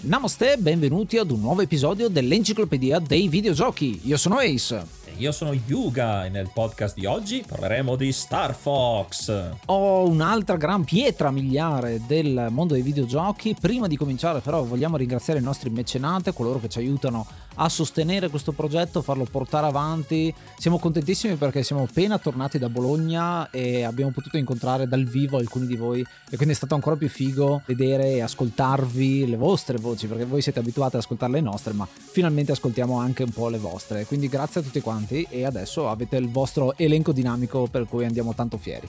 Namaste, benvenuti ad un nuovo episodio dell'Enciclopedia dei Videogiochi. Io sono Ace. E io sono Yuga e nel podcast di oggi parleremo di Star Fox. Un'altra gran pietra miliare del mondo dei videogiochi. Prima di cominciare però vogliamo ringraziare i nostri mecenate, coloro che ci aiutano a sostenere questo progetto, farlo portare avanti. Siamo contentissimi perché siamo appena tornati da Bologna e abbiamo potuto incontrare dal vivo alcuni di voi e quindi è stato ancora più figo vedere e ascoltarvi le vostre voci, perché voi siete abituati ad ascoltare le nostre, ma finalmente ascoltiamo anche un po' le vostre. Quindi grazie a tutti quanti e adesso avete il vostro elenco dinamico per cui andiamo tanto fieri.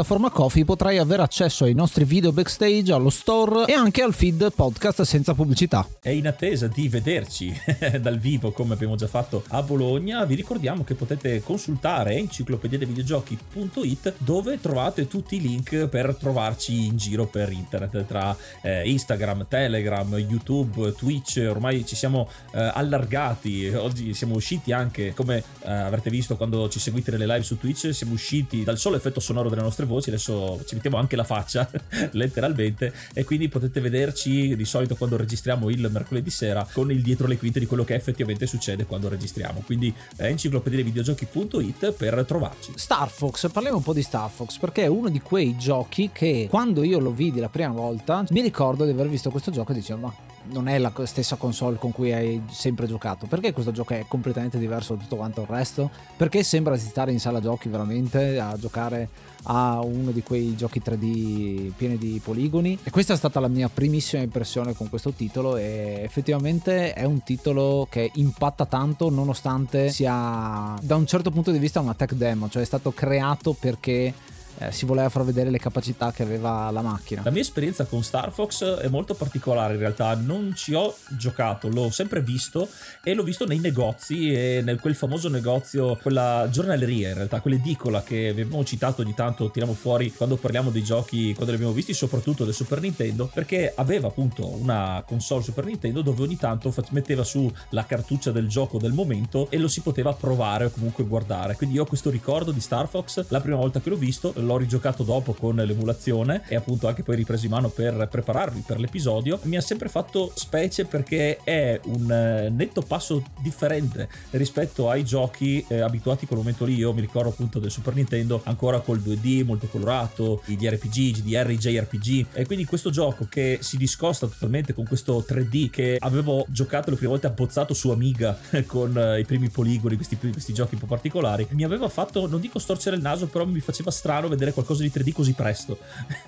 piattaforma Ko-fi potrai avere accesso ai nostri video backstage, allo store e anche al feed podcast senza pubblicità. E in attesa di vederci dal vivo come abbiamo già fatto a Bologna, vi ricordiamo che potete consultare enciclopediadeivideogiochi.it dove trovate tutti i link per trovarci in giro per internet tra Instagram, Telegram, YouTube, Twitch. Ormai ci siamo allargati, oggi siamo usciti anche, come avrete visto quando ci seguite nelle live su Twitch, siamo usciti dal solo effetto sonoro delle nostre voci, adesso ci mettiamo anche la faccia letteralmente e quindi potete vederci di solito quando registriamo il mercoledì sera con il dietro le quinte di quello che effettivamente succede quando registriamo. Quindi enciclopediavideogiochi.it per trovarci. Star Fox, parliamo un po' di Star Fox perché è uno di quei giochi che quando io lo vidi la prima volta mi ricordo di aver visto questo gioco e dicevo ma non è la stessa console con cui hai sempre giocato, perché questo gioco è completamente diverso da tutto quanto il resto, perché sembra di stare in sala giochi veramente a giocare a uno di quei giochi 3D pieni di poligoni. E questa è stata la mia primissima impressione con questo titolo e effettivamente è un titolo che impatta tanto nonostante sia da un certo punto di vista una tech demo, cioè è stato creato perché si voleva far vedere le capacità che aveva la macchina. La mia esperienza con Star Fox è molto particolare in realtà, non ci ho giocato, l'ho sempre visto e l'ho visto nei negozi e nel quel famoso negozio, quella giornaleria in realtà, quell'edicola che abbiamo citato ogni tanto, tiriamo fuori quando parliamo dei giochi, quando li abbiamo visti, soprattutto del Super Nintendo, perché aveva appunto una console Super Nintendo dove ogni tanto metteva su la cartuccia del gioco del momento e lo si poteva provare o comunque guardare. Quindi io ho questo ricordo di Star Fox, la prima volta che l'ho visto l'ho rigiocato dopo con l'emulazione e appunto anche poi ripreso in mano per prepararvi per l'episodio, mi ha sempre fatto specie perché è un netto passo differente rispetto ai giochi abituati a quel momento lì. Io mi ricordo appunto del Super Nintendo ancora col 2D molto colorato, i DRPG, GDR, JRPG, e quindi questo gioco che si discosta totalmente con questo 3D che avevo giocato le prime volte abbozzato su Amiga con i primi poligoni, questi giochi un po' particolari, mi aveva fatto, non dico storcere il naso, però mi faceva strano vedere qualcosa di 3D così presto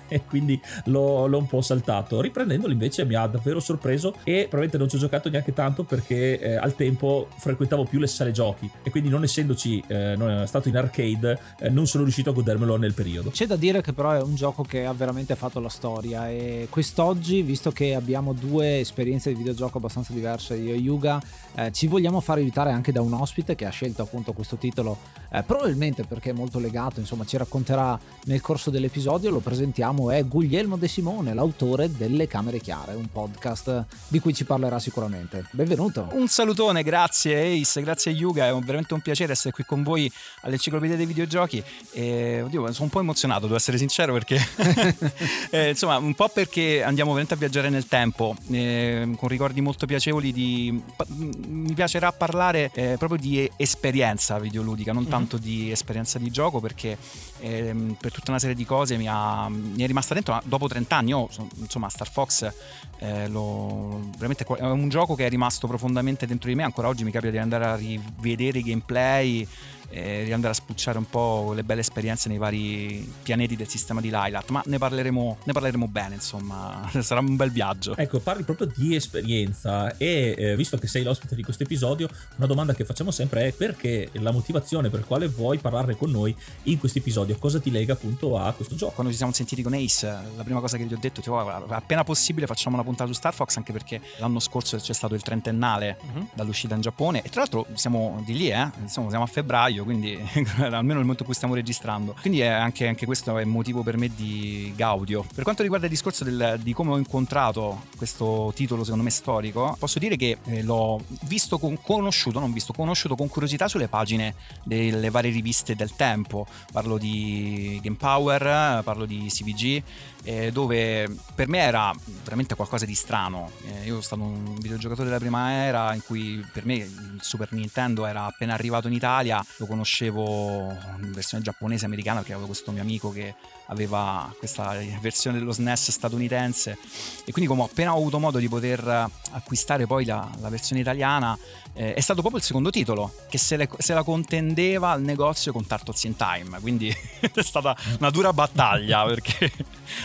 e quindi l'ho un po' saltato. Riprendendolo invece mi ha davvero sorpreso e probabilmente non ci ho giocato neanche tanto perché al tempo frequentavo più le sale giochi e quindi non essendoci non stato in arcade non sono riuscito a godermelo nel periodo. C'è da dire che però è un gioco che ha veramente fatto la storia e quest'oggi, visto che abbiamo due esperienze di videogioco abbastanza diverse io e Yuga, ci vogliamo far aiutare anche da un ospite che ha scelto appunto questo titolo probabilmente perché è molto legato, insomma ci racconterà nel corso dell'episodio, lo presentiamo, è Guglielmo De Simone, l'autore delle Camere Chiare, un podcast di cui ci parlerà sicuramente. Benvenuto. Un salutone, grazie Ace, grazie Yuga, è veramente un piacere essere qui con voi all'Enciclopedia dei Videogiochi e oddio, sono un po' emozionato, devo essere sincero, perché insomma un po' perché andiamo veramente a viaggiare nel tempo con ricordi molto piacevoli mi piacerà parlare proprio di esperienza videoludica, non tanto di esperienza di gioco, perché per tutta una serie di cose mi è rimasta dentro dopo 30 anni. Insomma Star Fox veramente è un gioco che è rimasto profondamente dentro di me, ancora oggi mi capita di andare a rivedere i gameplay, andare a spulciare un po' le belle esperienze nei vari pianeti del sistema di Lylat, ma ne parleremo bene, insomma sarà un bel viaggio. Ecco, parli proprio di esperienza e visto che sei l'ospite di questo episodio, una domanda che facciamo sempre è perché la motivazione per quale vuoi parlarne con noi in questo episodio, cosa ti lega appunto a questo gioco? Quando ci siamo sentiti con Ace, la prima cosa che gli ho detto, appena possibile facciamo una puntata su Star Fox, anche perché l'anno scorso c'è stato il 30ennale dall'uscita in Giappone e tra l'altro siamo di lì, insomma siamo a febbraio, quindi almeno il momento in cui stiamo registrando, quindi è anche questo è motivo per me di gaudio. Per quanto riguarda il discorso di come ho incontrato questo titolo secondo me storico, posso dire che l'ho visto conosciuto con curiosità sulle pagine delle varie riviste del tempo, parlo di Game Power, parlo di CVG, dove per me era veramente qualcosa di strano. Io sono stato un videogiocatore della prima era in cui per me il Super Nintendo era appena arrivato in Italia, lo conoscevo in versione giapponese americana perché avevo questo mio amico che aveva questa versione dello SNES statunitense e quindi come ho appena avuto modo di poter acquistare poi la versione italiana, è stato proprio il secondo titolo che se la contendeva al negozio con Turtles in Time, quindi è stata una dura battaglia perché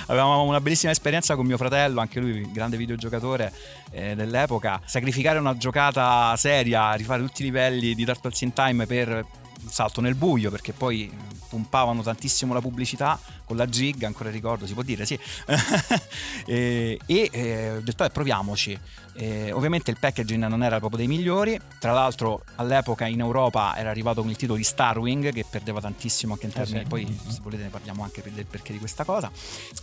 avevamo una bellissima esperienza con mio fratello, anche lui grande videogiocatore dell'epoca, sacrificare una giocata seria, rifare tutti i livelli di Turtles in Time per salto nel buio, perché poi pompavano tantissimo la pubblicità con la gig, ancora ricordo, si può dire, sì. e ho detto proviamoci. Ovviamente il packaging non era proprio dei migliori, tra l'altro all'epoca in Europa era arrivato con il titolo di Starwing che perdeva tantissimo anche in termini, poi se volete ne parliamo anche del perché di questa cosa,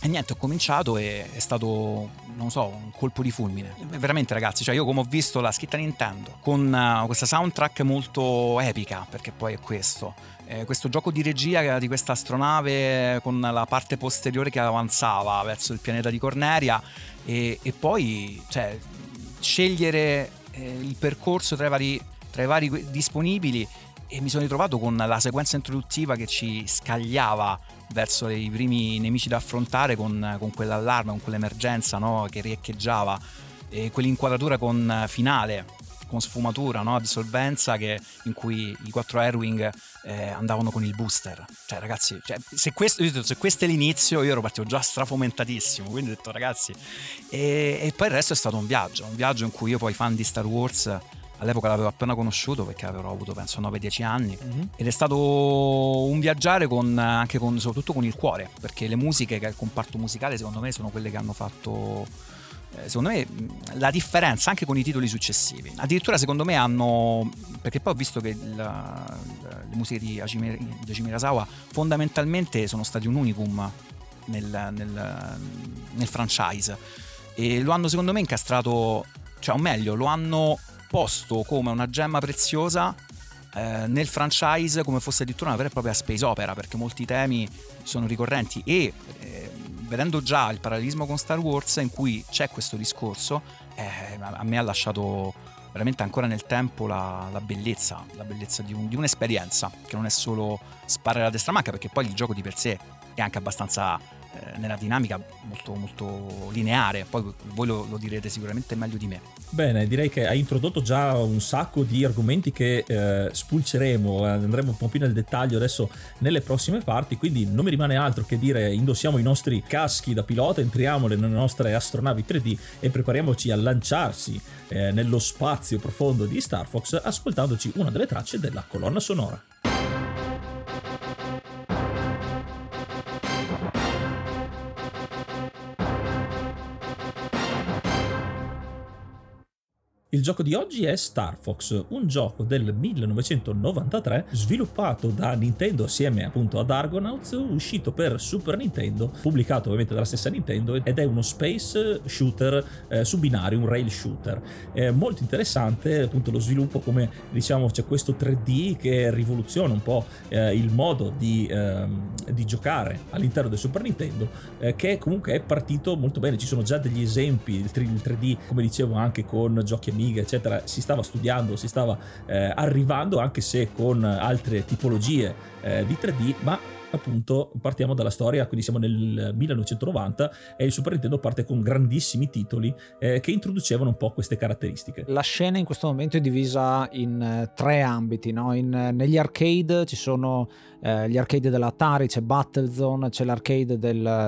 e niente, ho cominciato e è stato un colpo di fulmine veramente, ragazzi, cioè io come ho visto la scritta Nintendo con questa soundtrack molto epica, perché poi è questo gioco di regia di questa astronave con la parte posteriore che avanzava verso il pianeta di Corneria e poi cioè scegliere il percorso tra i vari disponibili, e mi sono ritrovato con la sequenza introduttiva che ci scagliava verso i primi nemici da affrontare con quell'allarme, con quell'emergenza, no, che riecheggiava, e quell'inquadratura con finale con sfumatura, no, di solvenza in cui i 4 Airwing andavano con il booster. Cioè ragazzi, se questo è l'inizio, io ero partito già strafomentatissimo, quindi ho detto ragazzi, e poi il resto è stato un viaggio in cui io poi, fan di Star Wars, all'epoca l'avevo appena conosciuto perché avevo avuto penso 9-10 anni, ed è stato un viaggiare soprattutto con il cuore, perché le musiche, che il comparto musicale secondo me sono quelle che hanno fatto secondo me la differenza anche con i titoli successivi, addirittura secondo me perché poi ho visto che le musiche di Hajime Hirasawa fondamentalmente sono stati un unicum nel franchise e lo hanno secondo me incastrato, cioè o meglio lo hanno posto come una gemma preziosa nel franchise come fosse addirittura una vera e propria space opera, perché molti temi sono ricorrenti e vedendo già il parallelismo con Star Wars in cui c'è questo discorso, a me ha lasciato veramente ancora nel tempo la bellezza di un'esperienza che non è solo sparare a destra manca, perché poi il gioco di per sé è anche abbastanza nella dinamica molto, molto lineare, poi voi lo direte sicuramente meglio di me. Bene, direi che hai introdotto già un sacco di argomenti che spulceremo, andremo un po' più nel dettaglio adesso nelle prossime parti, quindi non mi rimane altro che dire: indossiamo i nostri caschi da pilota, entriamo nelle nostre astronavi 3D e prepariamoci a lanciarsi nello spazio profondo di Star Fox, ascoltandoci una delle tracce della colonna sonora. Il gioco di oggi è Star Fox, un gioco del 1993 sviluppato da Nintendo assieme appunto ad Argonauts, uscito per Super Nintendo, pubblicato ovviamente dalla stessa Nintendo, ed è uno space shooter su binario, un rail shooter. È molto interessante appunto lo sviluppo, come diciamo c'è questo 3D che rivoluziona un po' il modo di giocare all'interno del Super Nintendo, che comunque è partito molto bene, ci sono già degli esempi, il 3D come dicevo anche con giochi Amiga eccetera, si stava studiando, si stava arrivando, anche se con altre tipologie di 3D, ma appunto partiamo dalla storia, quindi siamo nel 1990 e il Super Nintendo parte con grandissimi titoli che introducevano un po' queste caratteristiche. La scena in questo momento è divisa in tre ambiti, no? Negli arcade ci sono gli arcade dell'Atari, c'è Battlezone, c'è l'arcade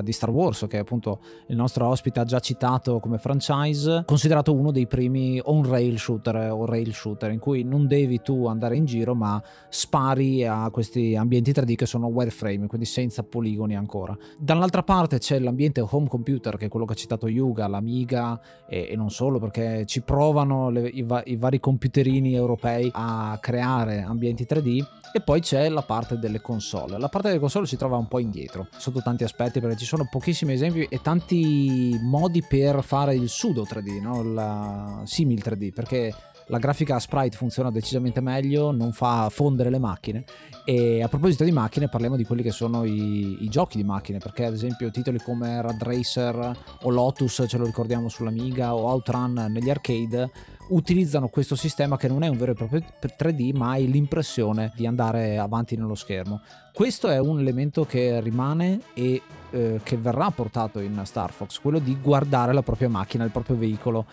di Star Wars, che appunto il nostro ospite ha già citato come franchise, considerato uno dei primi on-rail shooter, in cui non devi tu andare in giro ma spari a questi ambienti 3D che sono wireframe, quindi senza poligoni ancora. Dall'altra parte c'è l'ambiente home computer, che è quello che ha citato Yuga, l'Amiga e non solo, perché ci provano i vari computerini europei a creare ambienti 3D. E poi c'è la parte delle console. La parte delle console si trova un po' indietro sotto tanti aspetti, perché ci sono pochissimi esempi e tanti modi per fare il pseudo 3D, no? La simil 3D, perché la grafica a sprite funziona decisamente meglio, non fa fondere le macchine. E a proposito di macchine, parliamo di quelli che sono i giochi di macchine, perché ad esempio titoli come Rad Racer o Lotus, ce lo ricordiamo sull'Amiga, o Outrun negli arcade, utilizzano questo sistema che non è un vero e proprio 3D, ma hai l'impressione di andare avanti nello schermo. Questo è un elemento che rimane e che verrà portato in Star Fox, quello di guardare la propria macchina, il proprio veicolo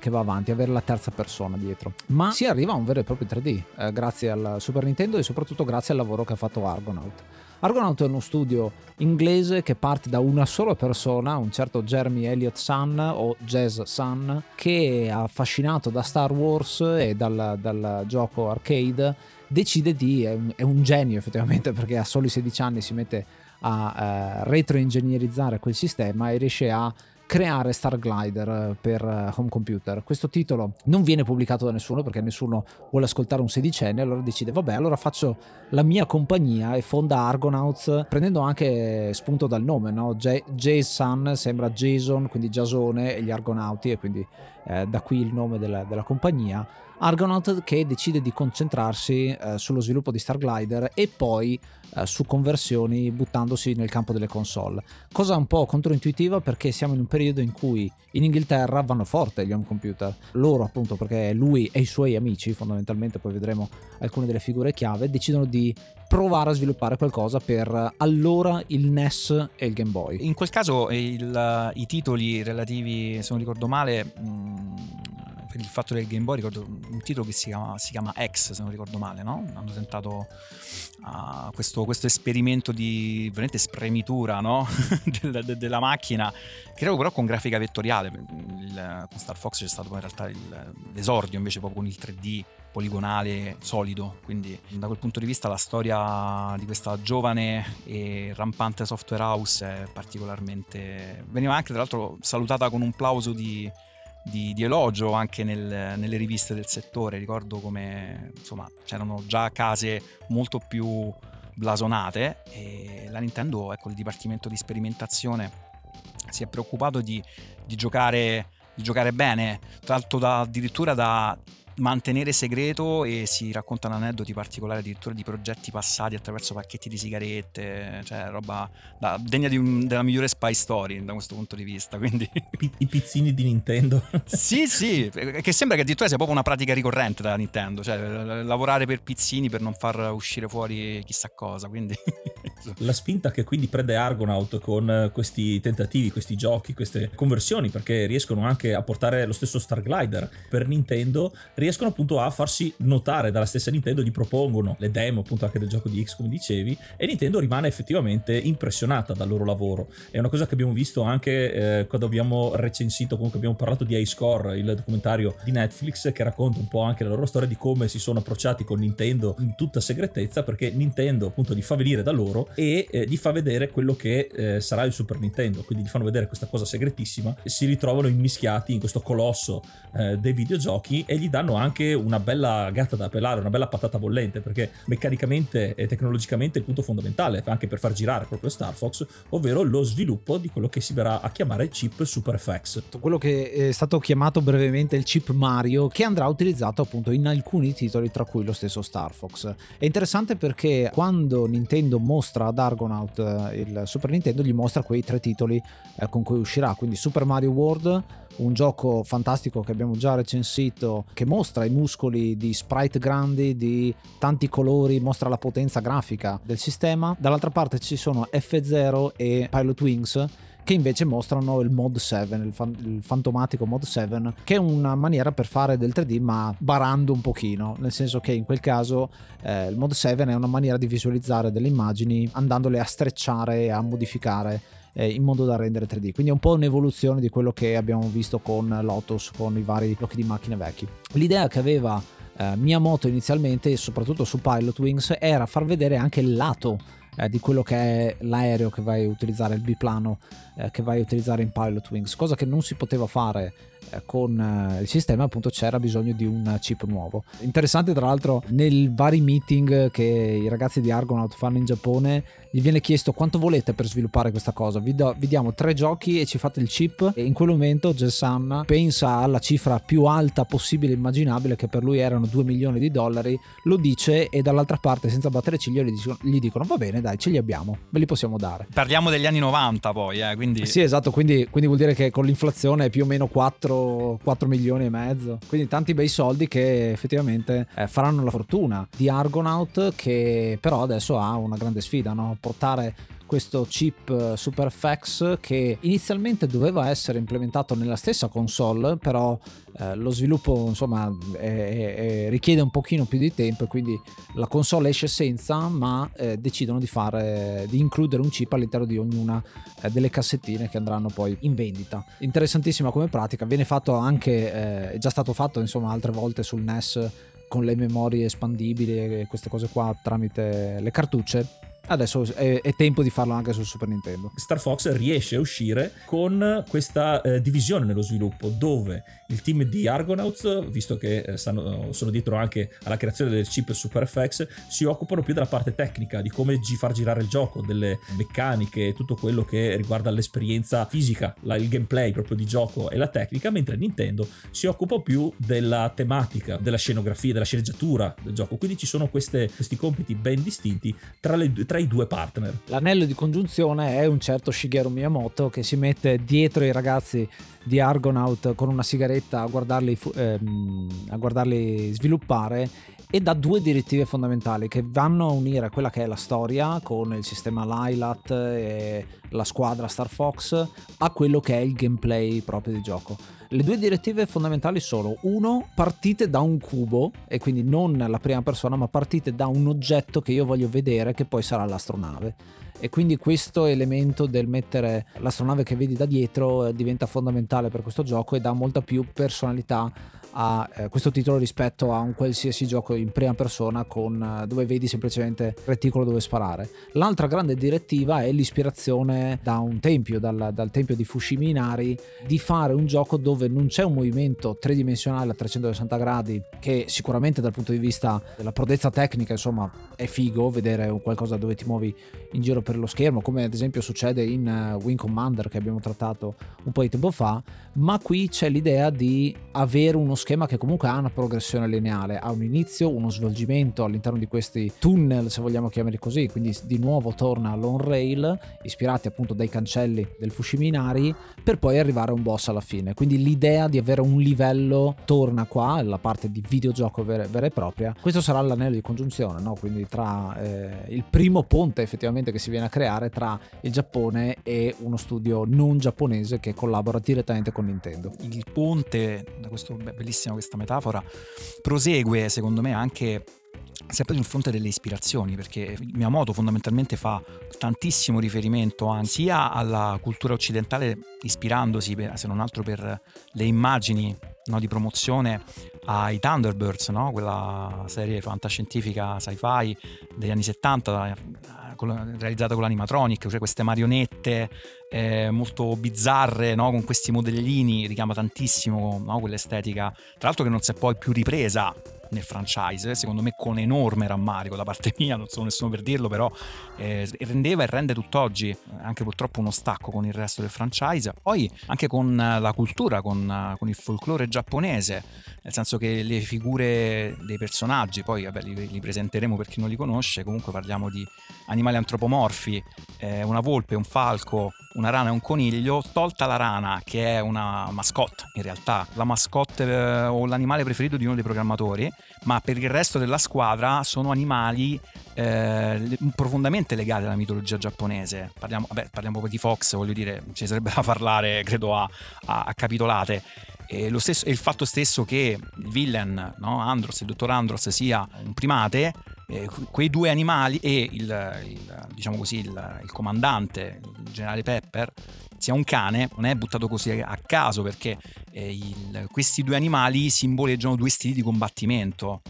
che va avanti, avere la terza persona dietro. Ma si arriva a un vero e proprio 3D grazie al Super Nintendo e soprattutto grazie al lavoro che ha fatto Argonaut. Argonaut è uno studio inglese che parte da una sola persona, un certo Jeremy Elliott Sun o Jazz Sun, che è affascinato da Star Wars e dal gioco arcade, è un genio effettivamente, perché a soli 16 anni si mette a retroingegnerizzare quel sistema e riesce a creare Starglider per home computer. Questo titolo non viene pubblicato da nessuno perché nessuno vuole ascoltare un sedicenne, allora decide allora faccio la mia compagnia e fonda Argonauts, prendendo anche spunto dal nome, no? Jason sembra Jason, quindi Giasone, e gli Argonauti, e quindi da qui il nome della compagnia. Argonaut, che decide di concentrarsi sullo sviluppo di Starglider e poi su conversioni, buttandosi nel campo delle console, cosa un po' controintuitiva perché siamo in un periodo in cui in Inghilterra vanno forte gli home computer, loro appunto perché lui e i suoi amici, fondamentalmente poi vedremo alcune delle figure chiave, decidono di provare a sviluppare qualcosa per allora il NES e il Game Boy. In quel caso i titoli relativi, se non ricordo male, per il fatto del Game Boy, ricordo un titolo che si chiama X, se non ricordo male, no? Hanno tentato questo esperimento di veramente spremitura, no? della macchina, credo però con grafica vettoriale. Con Star Fox c'è stato poi in realtà l'esordio invece proprio con il 3D poligonale solido, quindi da quel punto di vista la storia di questa giovane e rampante software house è particolarmente... veniva anche tra l'altro salutata con un plauso di elogio anche nelle riviste del settore. Ricordo come insomma c'erano già case molto più blasonate e la Nintendo, ecco, il dipartimento di sperimentazione si è preoccupato di giocare bene, tra l'altro addirittura da mantenere segreto, e si raccontano aneddoti particolari addirittura di progetti passati attraverso pacchetti di sigarette, cioè roba degna della migliore spy story da questo punto di vista, quindi i pizzini di Nintendo. Sì, sì, che sembra che addirittura sia proprio una pratica ricorrente da Nintendo, cioè lavorare per pizzini per non far uscire fuori chissà cosa, quindi la spinta che quindi prende Argonaut con questi tentativi, questi giochi, queste conversioni, perché riescono anche a portare lo stesso Starglider per Nintendo, riescono appunto a farsi notare dalla stessa Nintendo, gli propongono le demo appunto anche del gioco di X, come dicevi, e Nintendo rimane effettivamente impressionata dal loro lavoro. È una cosa che abbiamo visto anche quando abbiamo recensito, comunque abbiamo parlato di Ice Core, il documentario di Netflix che racconta un po' anche la loro storia di come si sono approcciati con Nintendo in tutta segretezza, perché Nintendo appunto li fa venire da loro e gli fa vedere quello che sarà il Super Nintendo, quindi gli fanno vedere questa cosa segretissima, si ritrovano immischiati in questo colosso dei videogiochi e gli danno anche una bella gatta da pelare, una bella patata bollente, perché meccanicamente e tecnologicamente il punto fondamentale anche per far girare proprio Star Fox, ovvero lo sviluppo di quello che si verrà a chiamare chip Super FX, quello che è stato chiamato brevemente il chip Mario, che andrà utilizzato appunto in alcuni titoli, tra cui lo stesso Star Fox. È interessante perché quando Nintendo mostra ad Argonaut il Super Nintendo, gli mostra quei tre titoli con cui uscirà, quindi Super Mario World, un gioco fantastico che abbiamo già recensito, che mostra i muscoli di sprite grandi, di tanti colori, mostra la potenza grafica del sistema. Dall'altra parte ci sono F-Zero e Pilot Wings, che invece mostrano il Mod 7, il fantomatico Mod 7, che è una maniera per fare del 3D ma barando un pochino, nel senso che in quel caso il Mod 7 è una maniera di visualizzare delle immagini andandole a strecciare e a modificare in modo da rendere 3D, quindi è un po' un'evoluzione di quello che abbiamo visto con Lotus, con i vari blocchi di macchine vecchi. L'idea che aveva Miyamoto inizialmente, soprattutto su Pilot Wings, era far vedere anche il lato di quello che è l'aereo che vai a utilizzare, il biplano che vai a utilizzare in Pilot Wings, cosa che non si poteva fare con il sistema, appunto c'era bisogno di un chip nuovo. Interessante tra l'altro, nel vari meeting che i ragazzi di Argonaut fanno in Giappone, gli viene chiesto quanto volete per sviluppare questa cosa, vi diamo tre giochi e ci fate il chip, e in quel momento Jessan pensa alla cifra più alta possibile immaginabile, che per lui erano $2 milioni, lo dice, e dall'altra parte senza battere ciglio gli dicono va bene dai, ce li abbiamo, ve li possiamo dare. Parliamo degli anni 90 poi, quindi sì, esatto, quindi vuol dire che con l'inflazione è più o meno 4,5 milioni, quindi tanti bei soldi che effettivamente faranno la fortuna di Argonaut, che però adesso ha una grande sfida, no? Portare questo chip Super FX, che inizialmente doveva essere implementato nella stessa console, però lo sviluppo insomma richiede un pochino più di tempo, e quindi la console esce senza, ma decidono di includere un chip all'interno di ognuna delle cassettine che andranno poi in vendita. Interessantissima come pratica, viene fatto anche è già stato fatto insomma altre volte sul NES con le memorie espandibili e queste cose qua tramite le cartucce. Adesso è tempo di farlo anche sul Super Nintendo. Star Fox riesce a uscire con questa divisione nello sviluppo, dove il team di Argonauts, visto che sono dietro anche alla creazione del chip Super FX, si occupano più della parte tecnica, di come far girare il gioco, delle meccaniche, tutto quello che riguarda l'esperienza fisica, il gameplay proprio di gioco e la tecnica, mentre Nintendo si occupa più della tematica, della scenografia, della sceneggiatura del gioco. Quindi ci sono questi compiti ben distinti tra i due partner. L'anello di congiunzione è un certo Shigeru Miyamoto, che si mette dietro i ragazzi di Argonaut con una sigaretta a guardarli sviluppare, e dà due direttive fondamentali che vanno a unire quella che è la storia con il sistema Lylat e la squadra Star Fox a quello che è il gameplay proprio di gioco. Le due direttive fondamentali sono: uno, partite da un cubo, e quindi non la prima persona, ma partite da un oggetto che io voglio vedere, che poi sarà l'astronave. E quindi questo elemento del mettere l'astronave che vedi da dietro diventa fondamentale per questo gioco, e dà molta più personalità a questo titolo rispetto a un qualsiasi gioco in prima persona dove vedi semplicemente reticolo dove sparare. L'altra grande direttiva è l'ispirazione da un tempio, dal tempio di Fushimi Inari, di fare un gioco dove non c'è un movimento tridimensionale a 360 gradi, che sicuramente dal punto di vista della prodezza tecnica, insomma, è figo vedere qualcosa dove ti muovi in giro per per lo schermo, come ad esempio succede in Wing Commander, che abbiamo trattato un po' di tempo fa, ma qui c'è l'idea di avere uno schema che comunque ha una progressione lineare, ha un inizio, uno svolgimento all'interno di questi tunnel, se vogliamo chiamarli così, quindi di nuovo torna all'on rail, ispirati appunto dai cancelli del Fushimi Inari, per poi arrivare a un boss alla fine. Quindi l'idea di avere un livello torna qua, la parte di videogioco vera e propria. Questo sarà l'anello di congiunzione, no? Quindi tra il primo ponte effettivamente che si viene a creare tra il Giappone e uno studio non giapponese che collabora direttamente con Nintendo. Il ponte, questo bellissimo, questa metafora, prosegue secondo me anche sempre sul fronte delle ispirazioni, perché Miyamoto fondamentalmente fa tantissimo riferimento sia alla cultura occidentale, ispirandosi se non altro per le immagini, no, di promozione ai Thunderbirds, no? Quella serie fantascientifica sci-fi degli anni 70 realizzata con l'animatronic, cioè queste marionette molto bizzarre, no? Con questi modellini, richiama tantissimo, no? Quell'estetica, tra l'altro, che non si è poi più ripresa nel franchise, secondo me con enorme rammarico da parte mia, non sono nessuno per dirlo, però rendeva e rende tutt'oggi anche purtroppo uno stacco con il resto del franchise, poi anche con la cultura, con il folklore giapponese, nel senso che le figure dei personaggi, poi vabbè, li presenteremo per chi non li conosce, comunque parliamo di animali antropomorfi, una volpe, un falco, una rana e un coniglio, tolta la rana che è una mascotte, in realtà la mascotte o l'animale preferito di uno dei programmatori, ma per il resto della squadra sono animali profondamente legati alla mitologia giapponese. Parliamo proprio di Fox, voglio dire, ci sarebbe da parlare credo a capitolate. E lo stesso, il fatto stesso che il villain, no? Andross, il dottor Andross, sia un primate, quei due animali e il comandante, il generale Pepper, sia un cane, non è buttato così a caso, perché questi due animali simboleggiano due stili di combattimento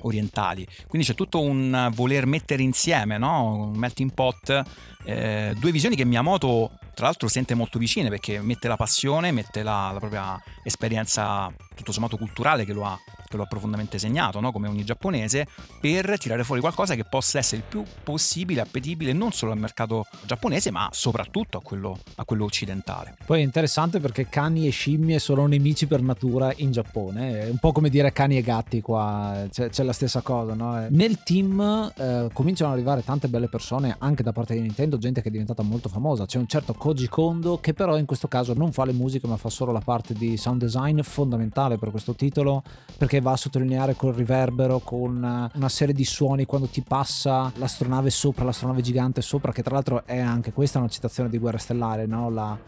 orientali, quindi c'è tutto un voler mettere insieme, no? Un melting pot, due visioni che Miyamoto tra l'altro sente molto vicine, perché mette la passione, mette la propria esperienza tutto sommato culturale che lo ha profondamente segnato, no? Come ogni giapponese, per tirare fuori qualcosa che possa essere il più possibile appetibile non solo al mercato giapponese, ma soprattutto a quello occidentale. Poi è interessante perché cani e scimmie sono nemici per natura in Giappone, è un po' come dire cani e gatti qua, c'è la stessa cosa, no? Nel team cominciano ad arrivare tante belle persone anche da parte di Nintendo, gente che è diventata molto famosa. C'è un certo Koji Kondo che però in questo caso non fa le musiche, ma fa solo la parte di sound design, fondamentale per questo titolo, perché va a sottolineare col riverbero, con una serie di suoni quando ti passa l'astronave sopra, l'astronave gigante sopra, che tra l'altro è anche questa una citazione di Guerra Stellare, no?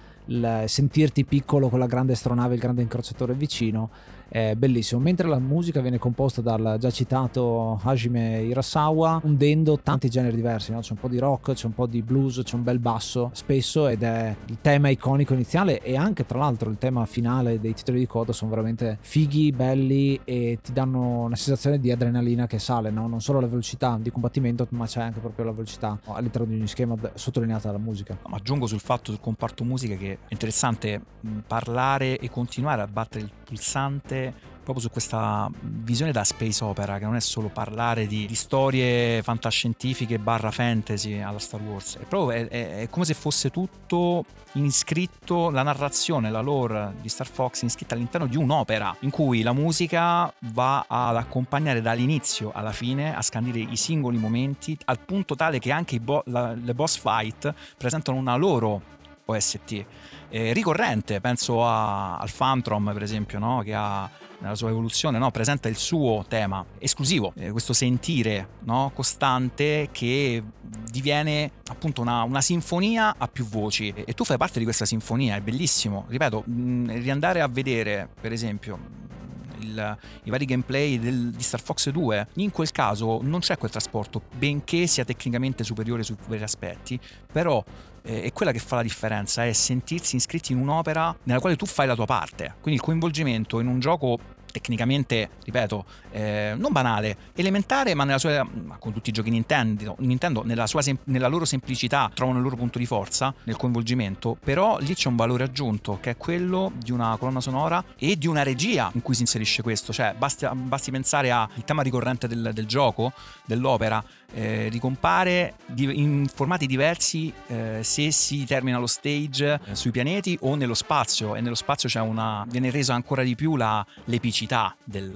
Sentirti piccolo con la grande astronave, il grande incrociatore vicino, è bellissimo. Mentre la musica viene composta dal già citato Hajime Hirasawa, unendo tanti generi diversi, no? C'è un po' di rock, c'è un po' di blues, c'è un bel basso spesso, ed è il tema iconico iniziale, e anche tra l'altro il tema finale dei titoli di coda sono veramente fighi, belli, e ti danno una sensazione di adrenalina che sale, no? Non solo la velocità di combattimento, ma c'è anche proprio la velocità all'interno di ogni schema sottolineata dalla musica. Ma aggiungo sul fatto del comparto musica che è interessante parlare e continuare a battere il pulsante proprio su questa visione da space opera, che non è solo parlare di storie fantascientifiche / fantasy alla Star Wars, è come se fosse tutto iscritto, la narrazione, la lore di Star Fox iscritta all'interno di un'opera in cui la musica va ad accompagnare dall'inizio alla fine, a scandire i singoli momenti, al punto tale che anche le boss fight presentano una loro OST ricorrente. Penso al Phantom per esempio, no? Che ha nella sua evoluzione, no? Presenta il suo tema esclusivo, questo sentire, no? Costante, che diviene appunto una sinfonia a più voci, e tu fai parte di questa sinfonia, è bellissimo. Ripeto, riandare a vedere per esempio i vari gameplay di Star Fox 2, in quel caso non c'è quel trasporto, benché sia tecnicamente superiore su vari aspetti, però è quella che fa la differenza, è sentirsi iscritti in un'opera nella quale tu fai la tua parte. Quindi il coinvolgimento in un gioco tecnicamente, ripeto, non banale, elementare, ma nella sua, con tutti i giochi Nintendo nella loro semplicità trovano il loro punto di forza nel coinvolgimento, però lì c'è un valore aggiunto che è quello di una colonna sonora e di una regia in cui si inserisce questo, cioè basti pensare al tema ricorrente del gioco, dell'opera, ricompare in formati diversi se si termina lo stage sui pianeti o nello spazio, e nello spazio viene resa ancora di più l'epicità del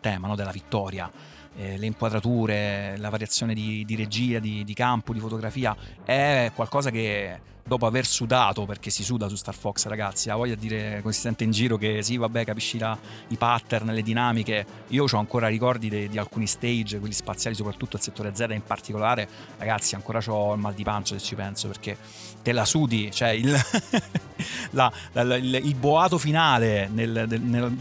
tema, no? Della vittoria. Le inquadrature, la variazione di regia, di campo, di fotografia è qualcosa che dopo aver sudato, perché si suda su Star Fox, ragazzi, ha voglia di dire, si sente in giro che sì vabbè capisci i pattern, le dinamiche. Io ho ancora ricordi di alcuni stage, quelli spaziali, soprattutto al settore Z in particolare, ragazzi, ancora ho il mal di pancia se ci penso, perché te la sudi, cioè il boato finale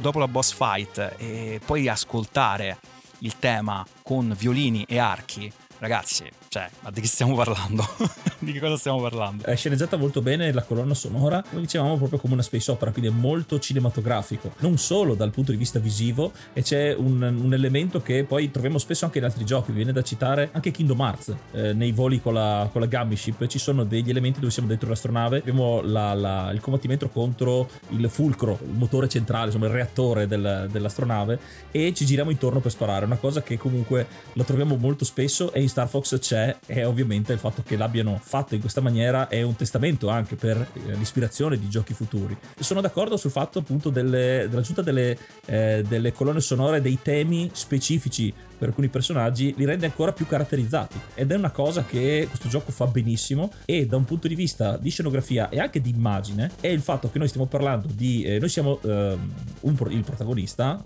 dopo la boss fight e poi ascoltare il tema con violini e archi, ragazzi, cioè, ma di che stiamo parlando? Di che cosa stiamo parlando? È sceneggiata molto bene la colonna sonora, come dicevamo, proprio come una space opera, quindi è molto cinematografico, non solo dal punto di vista visivo, e c'è un elemento che poi troviamo spesso anche in altri giochi. Viene da citare anche Kingdom Hearts, nei voli con la Gummy Ship ci sono degli elementi dove siamo dentro l'astronave, abbiamo il combattimento contro il fulcro, il motore centrale, insomma il reattore dell'astronave, e ci giriamo intorno per sparare, una cosa che comunque la troviamo molto spesso, e in Star Fox c'è, e ovviamente il fatto che l'abbiano fatto in questa maniera è un testamento anche per l'ispirazione di giochi futuri. Sono d'accordo sul fatto appunto dell'aggiunta delle colonne sonore, dei temi specifici per alcuni personaggi, li rende ancora più caratterizzati, ed è una cosa che questo gioco fa benissimo. E da un punto di vista di scenografia e anche di immagine, è il fatto che noi stiamo parlando di noi siamo il protagonista,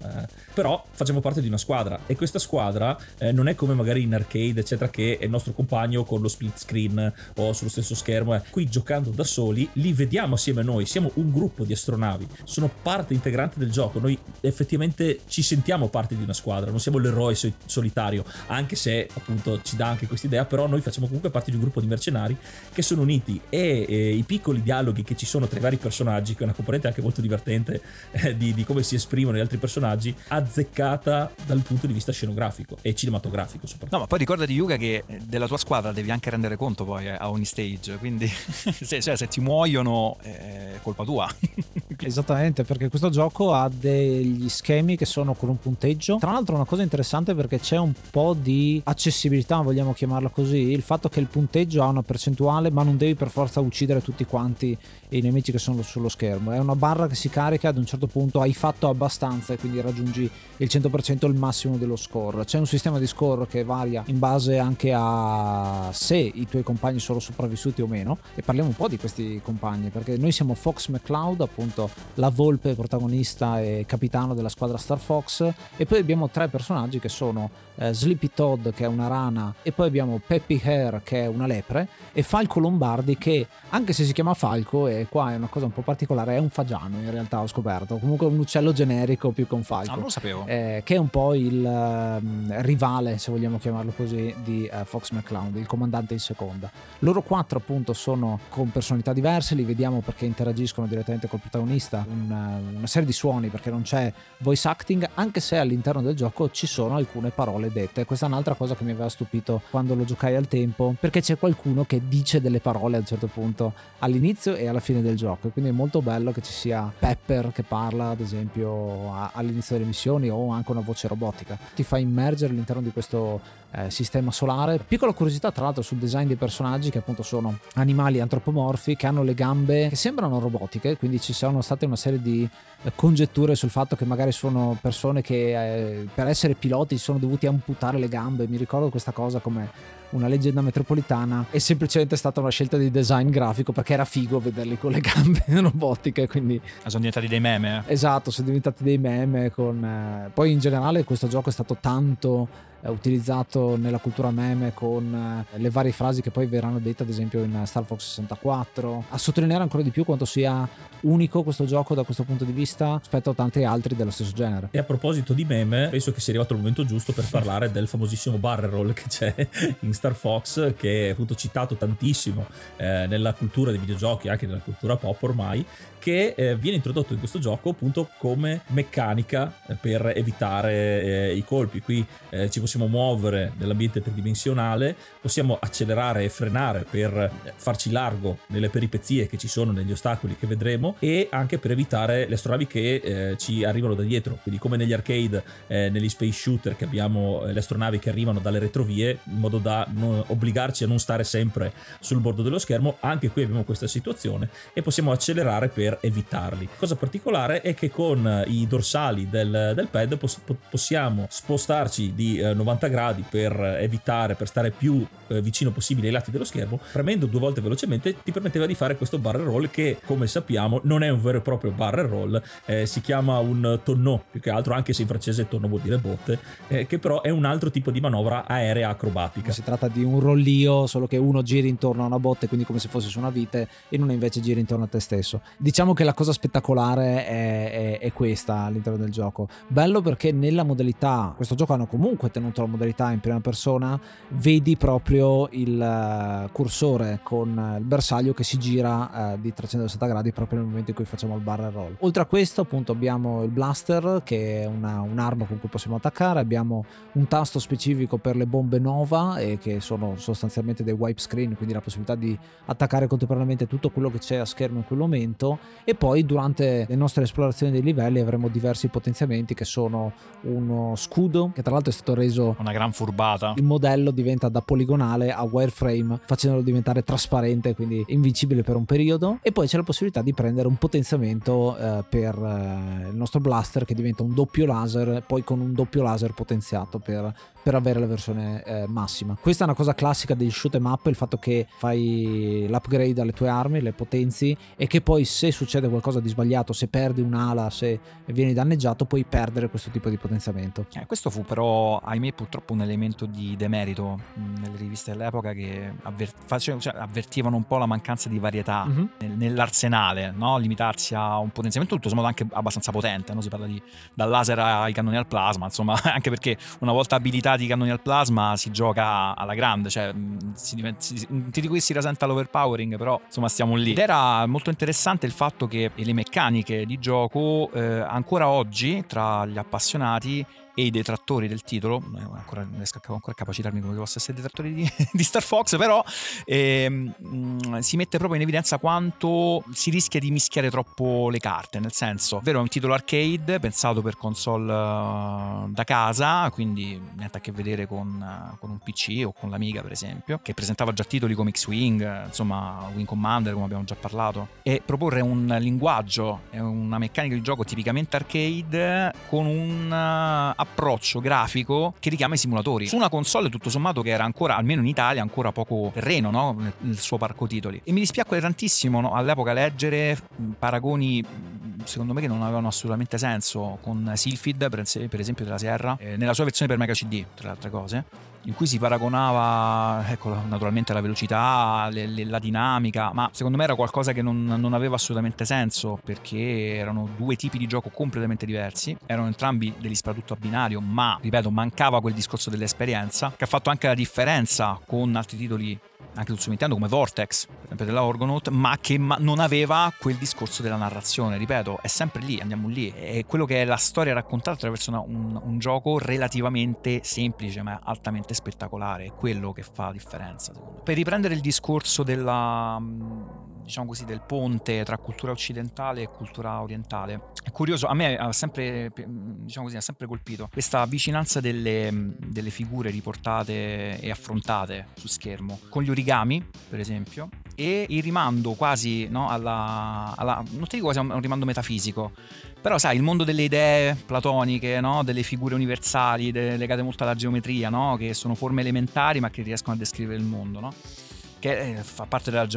però facciamo parte di una squadra, e questa squadra non è come magari in arcade eccetera, che è il nostro compagno con lo split screen o sullo stesso schermo, qui giocando da soli li vediamo assieme a noi, siamo un gruppo di astronavi, sono parte integrante del gioco, noi effettivamente ci sentiamo parte di una squadra, non siamo l'eroe solitario, anche se appunto ci dà anche questa idea, però noi facciamo comunque parte di un gruppo di mercenari che sono uniti, e i piccoli dialoghi che ci sono tra i vari personaggi, che è una componente anche molto divertente di come si esprimono gli altri personaggi, azzeccata dal punto di vista scenografico e cinematografico soprattutto. No, ma poi ricordati, Yuga, che della tua squadra devi anche rendere conto poi a ogni stage, quindi se ti muoiono è colpa tua. Esattamente, perché questo gioco ha degli schemi che sono con un punteggio, tra l'altro una cosa interessante, perché c'è un po' di accessibilità, vogliamo chiamarla così, il fatto che il punteggio ha una percentuale, ma non devi per forza uccidere tutti quanti i nemici che sono sullo schermo, è una barra che si carica, ad un certo punto hai fatto abbastanza e quindi raggiungi il 100%, il massimo dello score. C'è un sistema di score che varia in base anche a se i tuoi compagni sono sopravvissuti o meno, e parliamo un po' di questi compagni, perché noi siamo Fox McCloud, appunto la volpe protagonista e capitano della squadra Star Fox, e poi abbiamo tre personaggi che sono Slippy Toad, che è una rana, e poi abbiamo Peppy Hare, che è una lepre, e Falco Lombardi, che anche se si chiama Falco, e qua è una cosa un po' particolare, è un fagiano in realtà, ho scoperto, comunque un uccello generico più che un falco. Ah, non lo sapevo. Che è un po' il rivale, se vogliamo chiamarlo così, di Fox McCloud, il comandante in seconda. Loro quattro appunto sono con personalità diverse, li vediamo perché interagiscono direttamente col protagonista, una serie di suoni, perché non c'è voice acting, anche se all'interno del gioco ci sono alcune parole dette. Questa è un'altra cosa che mi aveva stupito quando lo giocai al tempo, perché c'è qualcuno che dice delle parole a un certo punto all'inizio e alla fine del gioco, quindi è molto bello che ci sia Pepper che parla ad esempio all'inizio delle missioni, o anche una voce robotica, ti fa immergere all'interno di questo sistema solare. Piccola curiosità tra l'altro sul design dei personaggi, che appunto sono animali antropomorfi che hanno le gambe che sembrano robotiche, quindi ci sono state una serie di congetture sul fatto che magari sono persone che per essere piloti sono dovuti amputare le gambe. Mi ricordo questa cosa come una leggenda metropolitana, è semplicemente stata una scelta di design grafico perché era figo vederli con le gambe robotiche, quindi sono diventati dei meme. Esatto, sono diventati dei meme con... Poi in generale questo gioco è stato tanto utilizzato nella cultura meme, con le varie frasi che poi verranno dette ad esempio in Star Fox 64, a sottolineare ancora di più quanto sia unico questo gioco da questo punto di vista rispetto a tanti altri dello stesso genere. E a proposito di meme, penso che sia arrivato il momento giusto per parlare del famosissimo barrel roll che c'è in Star Fox, che è appunto citato tantissimo nella cultura dei videogiochi, anche nella cultura pop ormai, che viene introdotto in questo gioco appunto come meccanica per evitare i colpi. Qui ci possiamo muovere nell'ambiente tridimensionale, possiamo accelerare e frenare per farci largo nelle peripezie che ci sono, negli ostacoli che vedremo, e anche per evitare le astronavi che ci arrivano da dietro. Quindi come negli arcade, negli space shooter, che abbiamo le astronavi che arrivano dalle retrovie, in modo da non obbligarci a non stare sempre sul bordo dello schermo, anche qui abbiamo questa situazione e possiamo accelerare per evitarli. Cosa particolare è che con i dorsali del pad possiamo spostarci di 90 gradi per evitare, per stare più vicino possibile ai lati dello schermo. Premendo due volte velocemente ti permetteva di fare questo barrel roll, che come sappiamo non è un vero e proprio barrel roll, si chiama un tonneau più che altro, anche se in francese tonneau vuol dire botte, che però è un altro tipo di manovra aerea acrobatica. Si tratta di un rollio, solo che uno gira intorno a una botte, quindi come se fosse su una vite, e uno invece gira intorno a te stesso. Diciamo che la cosa spettacolare è questa all'interno del gioco. Bello perché nella modalità, questo gioco hanno comunque tenuto la modalità in prima persona, vedi proprio il cursore con il bersaglio che si gira di 360 gradi proprio nel momento in cui facciamo il barrel roll. Oltre a questo appunto abbiamo il blaster, che è un'arma con cui possiamo attaccare, abbiamo un tasto specifico per le bombe nova, e che sono sostanzialmente dei wipe screen, quindi la possibilità di attaccare contemporaneamente tutto quello che c'è a schermo in quel momento. E poi durante le nostre esplorazioni dei livelli avremo diversi potenziamenti, che sono uno scudo, che tra l'altro è stato reso una gran furbata, il modello diventa da poligonale a wireframe, facendolo diventare trasparente, quindi invincibile per un periodo. E poi c'è la possibilità di prendere un potenziamento per il nostro blaster, che diventa un doppio laser, poi con un doppio laser potenziato per avere la versione massima. Questa è una cosa classica degli shoot 'em up, il fatto che fai l'upgrade alle tue armi, le potenzi, e che poi se succede qualcosa di sbagliato, se perdi un'ala, se vieni danneggiato, puoi perdere questo tipo di potenziamento. Questo fu però, ahimè, purtroppo un elemento di demerito nelle riviste dell'epoca, che avvertivano un po' la mancanza di varietà nell'arsenale, no? Limitarsi a un potenziamento tutto sommato anche abbastanza potente, no? Si parla dal laser ai cannoni al plasma, insomma, anche perché una volta abilitati i cannoni al plasma si gioca alla grande, cioè ti dico che si rasenta l'overpowering, però insomma stiamo lì. Ed era molto interessante il fatto che le meccaniche di gioco ancora oggi tra gli appassionati e i detrattori del titolo, non riesco ancora a capacitarmi come possa essere detrattori di Star Fox, però si mette proprio in evidenza quanto si rischia di mischiare troppo le carte, nel senso, ovvero è un titolo arcade pensato per console da casa, quindi niente a che vedere con un PC o con l'Amiga per esempio, che presentava già titoli come X-Wing, insomma Wing Commander come abbiamo già parlato, e proporre un linguaggio e una meccanica di gioco tipicamente arcade con un approccio grafico che richiama i simulatori su una console tutto sommato che era ancora, almeno in Italia, ancora poco terreno, no? Nel suo parco titoli. E mi dispiacque tantissimo, no? All'epoca leggere paragoni secondo me che non avevano assolutamente senso con Silphid per esempio della Sierra, nella sua versione per Mega CD tra le altre cose, in cui si paragonava, ecco, naturalmente la velocità, la dinamica, ma secondo me era qualcosa che non aveva assolutamente senso, perché erano due tipi di gioco completamente diversi, erano entrambi degli sparatutto a binario, ma ripeto mancava quel discorso dell'esperienza che ha fatto anche la differenza con altri titoli anche sul Super Nintendo come Vortex per esempio della Argonaut, ma che non aveva quel discorso della narrazione. Ripeto, è sempre lì, andiamo lì, è quello che è la storia raccontata attraverso un gioco relativamente semplice ma altamente spettacolare, è quello che fa la differenza secondo me. Per riprendere il discorso del ponte tra cultura occidentale e cultura orientale, è curioso, a me ha sempre colpito questa vicinanza delle figure riportate e affrontate su schermo con gli origami per esempio, e il rimando quasi, no, non ti dico quasi un rimando metafisico, però sai, il mondo delle idee platoniche, no, delle figure universali legate molto alla geometria, no, che sono forme elementari ma che riescono a descrivere il mondo, no, che fa parte della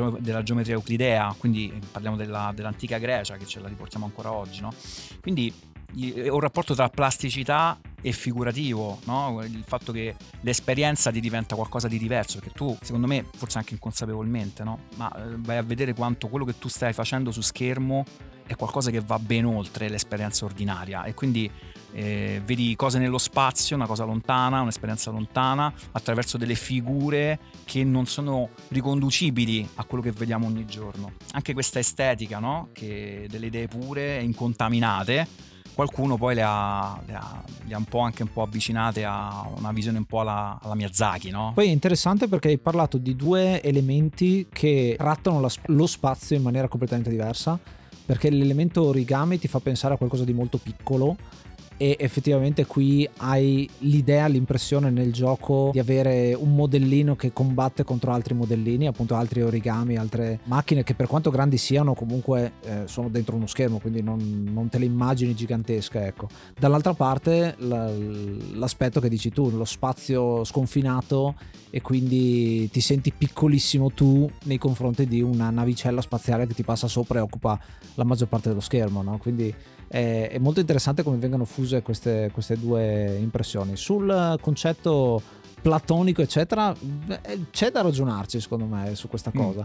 geometria euclidea, quindi parliamo dell'antica Grecia, che ce la riportiamo ancora oggi, no? Quindi è un rapporto tra plasticità e figurativo, no? Il fatto che l'esperienza ti diventa qualcosa di diverso, che tu, secondo me, forse anche inconsapevolmente, no? Ma vai a vedere quanto quello che tu stai facendo su schermo è qualcosa che va ben oltre l'esperienza ordinaria, e quindi vedi cose nello spazio, una cosa lontana, un'esperienza lontana, attraverso delle figure che non sono riconducibili a quello che vediamo ogni giorno. Anche questa estetica, no? Che delle idee pure e incontaminate, qualcuno poi le ha un po' avvicinate a una visione un po' alla Miyazaki, no? Poi è interessante perché hai parlato di due elementi che trattano lo spazio in maniera completamente diversa, perché l'elemento origami ti fa pensare a qualcosa di molto piccolo, e effettivamente qui hai l'idea, l'impressione nel gioco di avere un modellino che combatte contro altri modellini, appunto altri origami, altre macchine che per quanto grandi siano comunque sono dentro uno schermo, quindi non te le immagini gigantesche, ecco. Dall'altra parte l'aspetto che dici tu, lo spazio sconfinato, e quindi ti senti piccolissimo tu nei confronti di una navicella spaziale che ti passa sopra e occupa la maggior parte dello schermo, no? Quindi è molto interessante come vengano fuse queste due impressioni. Sul concetto platonico eccetera c'è da ragionarci secondo me su questa cosa,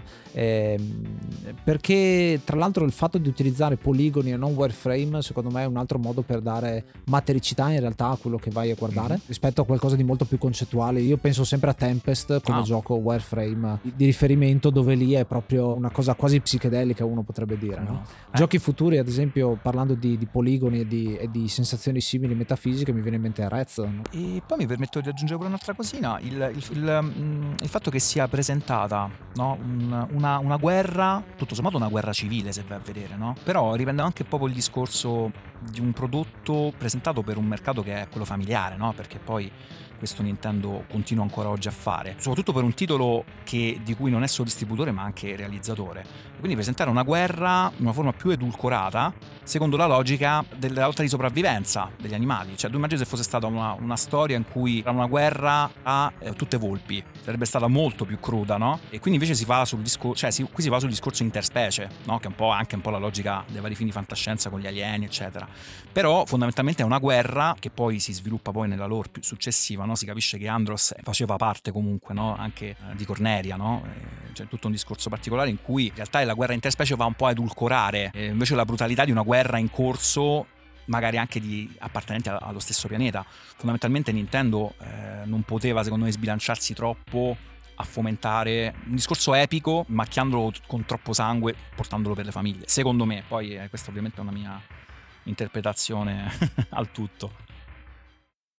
perché tra l'altro il fatto di utilizzare poligoni e non wireframe secondo me è un altro modo per dare matericità in realtà a quello che vai a guardare rispetto a qualcosa di molto più concettuale. Io penso sempre a Tempest come gioco wireframe di riferimento, dove lì è proprio una cosa quasi psichedelica, uno potrebbe dire, no? Giochi futuri ad esempio, parlando di poligoni e di sensazioni simili metafisiche, mi viene in mente Rez, no? E poi mi permetto di aggiungere pure un'altra cosa. Il fatto che sia presentata, no? una guerra, tutto sommato una guerra civile se vai a vedere, no? Però riprende anche proprio il discorso di un prodotto presentato per un mercato che è quello familiare, no? Perché poi questo Nintendo continua ancora oggi a fare, soprattutto per un titolo di cui non è solo distributore ma anche realizzatore. Quindi presentare una guerra in una forma più edulcorata secondo la logica della lotta di sopravvivenza degli animali. Cioè tu immagini se fosse stata una storia in cui era una guerra a tutte volpi, sarebbe stata molto più cruda, no? E quindi invece si va sul discorso, qui si va sul discorso interspecie, no? Che è anche un po' la logica dei vari film di fantascienza con gli alieni eccetera. Però fondamentalmente è una guerra che poi si sviluppa poi nella lore più successiva, no? Si capisce che Andross faceva parte comunque, no? Anche di Corneria, no? C'è tutto un discorso particolare in cui in realtà la guerra interspecie va un po' a edulcorare invece la brutalità di una guerra in corso, magari anche di appartenenti allo stesso pianeta. Fondamentalmente Nintendo non poteva secondo me sbilanciarsi troppo a fomentare un discorso epico macchiandolo con troppo sangue, portandolo per le famiglie, secondo me. Poi questa ovviamente è una mia interpretazione al tutto.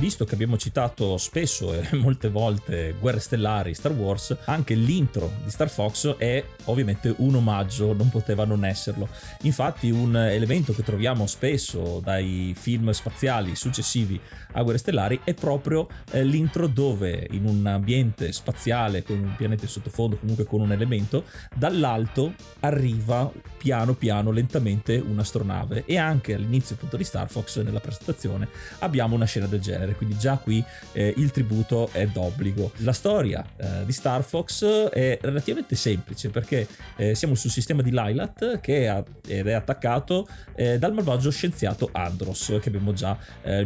Visto che abbiamo citato spesso e molte volte Guerre Stellari, Star Wars, anche l'intro di Star Fox è ovviamente un omaggio, non poteva non esserlo. Infatti un elemento che troviamo spesso dai film spaziali successivi a Guerre Stellari è proprio l'intro, dove in un ambiente spaziale con un pianeta sottofondo, comunque con un elemento, dall'alto arriva piano piano, lentamente, un'astronave. E anche all'inizio appunto di Star Fox, nella presentazione, abbiamo una scena del genere. genere, quindi già qui il tributo è d'obbligo. La storia di Star Fox è relativamente semplice, perché siamo sul sistema di Lylat ed è attaccato dal malvagio scienziato Andross, che abbiamo già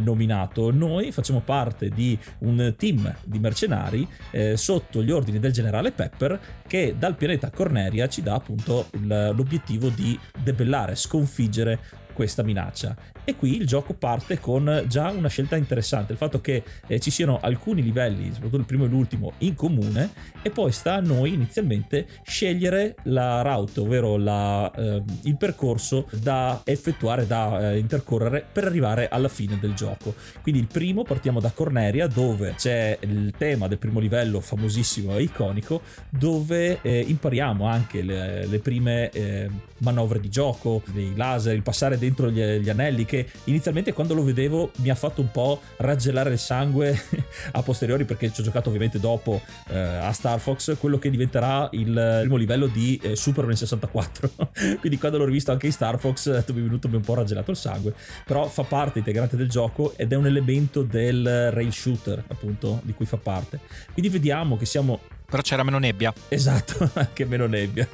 nominato. Noi facciamo parte di un team di mercenari sotto gli ordini del generale Pepper, che dal pianeta Corneria ci dà appunto l'obiettivo di debellare, sconfiggere questa minaccia. E qui il gioco parte con già una scelta interessante, il fatto che ci siano alcuni livelli, soprattutto il primo e l'ultimo, in comune, e poi sta a noi inizialmente scegliere la route, ovvero il percorso da effettuare, da intercorrere per arrivare alla fine del gioco. Quindi il primo, partiamo da Corneria, dove c'è il tema del primo livello famosissimo e iconico, dove impariamo anche le prime manovre di gioco, dei laser, il passare dei dentro gli anelli, che inizialmente quando lo vedevo mi ha fatto un po' raggelare il sangue a posteriori, perché ci ho giocato ovviamente dopo a Star Fox, quello che diventerà il primo livello di Super Nintendo 64 quindi quando l'ho rivisto anche in Star Fox mi è venuto un po' raggelato il sangue, però fa parte integrante del gioco ed è un elemento del rail shooter appunto di cui fa parte. Quindi vediamo che siamo... Però c'era meno nebbia. Esatto, anche meno nebbia.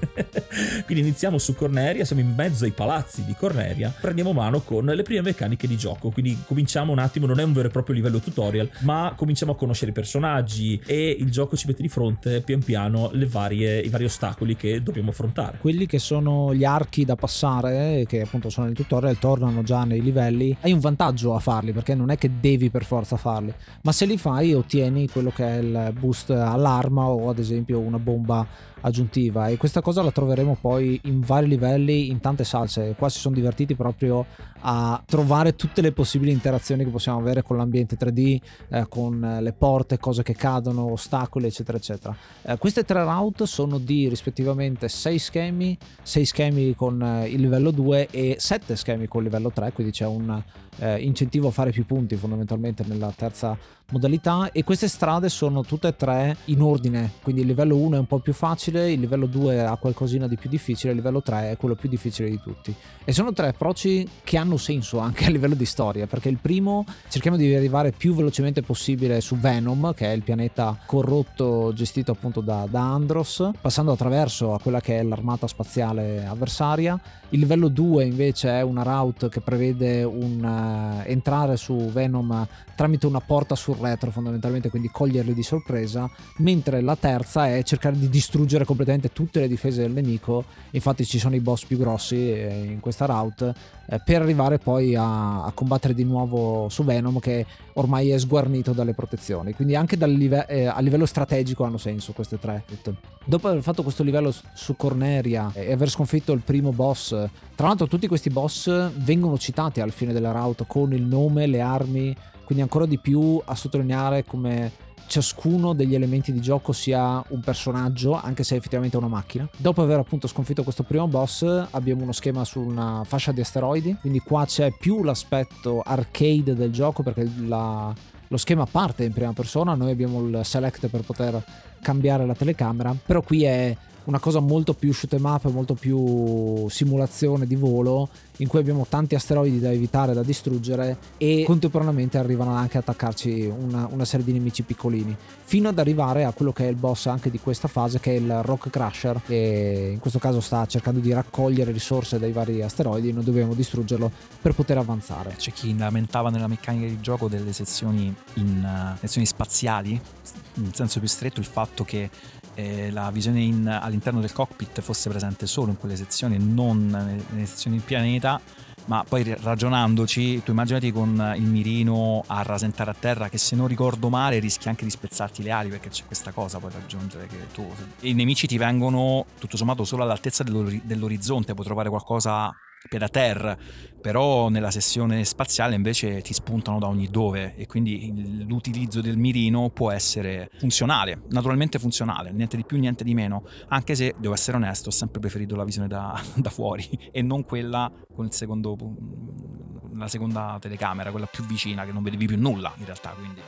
Quindi iniziamo su Corneria, siamo in mezzo ai palazzi di Corneria, prendiamo mano con le prime meccaniche di gioco, quindi cominciamo un attimo, non è un vero e proprio livello tutorial, ma cominciamo a conoscere i personaggi e il gioco ci mette di fronte pian piano i vari ostacoli che dobbiamo affrontare. Quelli che sono gli archi da passare, che appunto sono nel tutorial, tornano già nei livelli. Hai un vantaggio a farli, perché non è che devi per forza farli, ma se li fai ottieni quello che è il boost all'arma o ad esempio una bomba aggiuntiva, e questa cosa la troveremo poi in vari livelli, in tante salse. Qua si sono divertiti proprio a trovare tutte le possibili interazioni che possiamo avere con l'ambiente 3D, con le porte, cose che cadono, ostacoli eccetera eccetera. Queste tre route sono di rispettivamente 6 schemi con il livello 2 e 7 schemi con il livello 3, quindi c'è un incentivo a fare più punti fondamentalmente nella terza modalità. E queste strade sono tutte e tre in ordine, quindi il livello 1 è un po' più facile, il livello 2 ha qualcosina di più difficile, il livello 3 è quello più difficile di tutti, e sono tre approcci che hanno senso anche a livello di storia, perché il primo cerchiamo di arrivare più velocemente possibile su Venom, che è il pianeta corrotto gestito appunto da Andross, passando attraverso a quella che è l'armata spaziale avversaria. Il livello 2 invece è una route che prevede un entrare su Venom tramite una porta sul retro fondamentalmente, quindi coglierli di sorpresa, mentre la terza è cercare di distruggere completamente tutte le difese del nemico. Infatti ci sono i boss più grossi in questa route, per arrivare poi a combattere di nuovo su Venom, che ormai è sguarnito dalle protezioni. Quindi anche a livello strategico hanno senso queste tre. Dopo aver fatto questo livello su Corneria e aver sconfitto il primo boss, tra l'altro tutti questi boss vengono citati al fine della route con il nome, le armi, quindi ancora di più a sottolineare come ciascuno degli elementi di gioco sia un personaggio, anche se effettivamente è una macchina. Dopo aver appunto sconfitto questo primo boss abbiamo uno schema su una fascia di asteroidi, quindi qua c'è più l'aspetto arcade del gioco, perché lo schema parte in prima persona, noi abbiamo il select per poter cambiare la telecamera, però qui è una cosa molto più shoot 'em up, molto più simulazione di volo, in cui abbiamo tanti asteroidi da evitare, da distruggere, e contemporaneamente arrivano anche ad attaccarci una serie di nemici piccolini, fino ad arrivare a quello che è il boss anche di questa fase, che è il Rock Crusher, che in questo caso sta cercando di raccogliere risorse dai vari asteroidi e noi dobbiamo distruggerlo per poter avanzare. C'è chi lamentava nella meccanica di gioco delle sezioni in sezioni spaziali, in senso più stretto, il fatto che la visione all'interno del cockpit fosse presente solo in quelle sezioni e non nelle sezioni del pianeta. Ma poi ragionandoci, tu immaginati con il mirino a rasentare a terra, che se non ricordo male rischi anche di spezzarti le ali, perché c'è questa cosa poi da aggiungere, che tu e i nemici ti vengono tutto sommato solo all'altezza dell'orizzonte, puoi trovare qualcosa da terra, però nella sessione spaziale invece ti spuntano da ogni dove, e quindi l'utilizzo del mirino può essere funzionale, naturalmente funzionale, niente di più niente di meno, anche se devo essere onesto ho sempre preferito la visione da fuori e non quella con la seconda telecamera, quella più vicina che non vedevi più nulla in realtà, quindi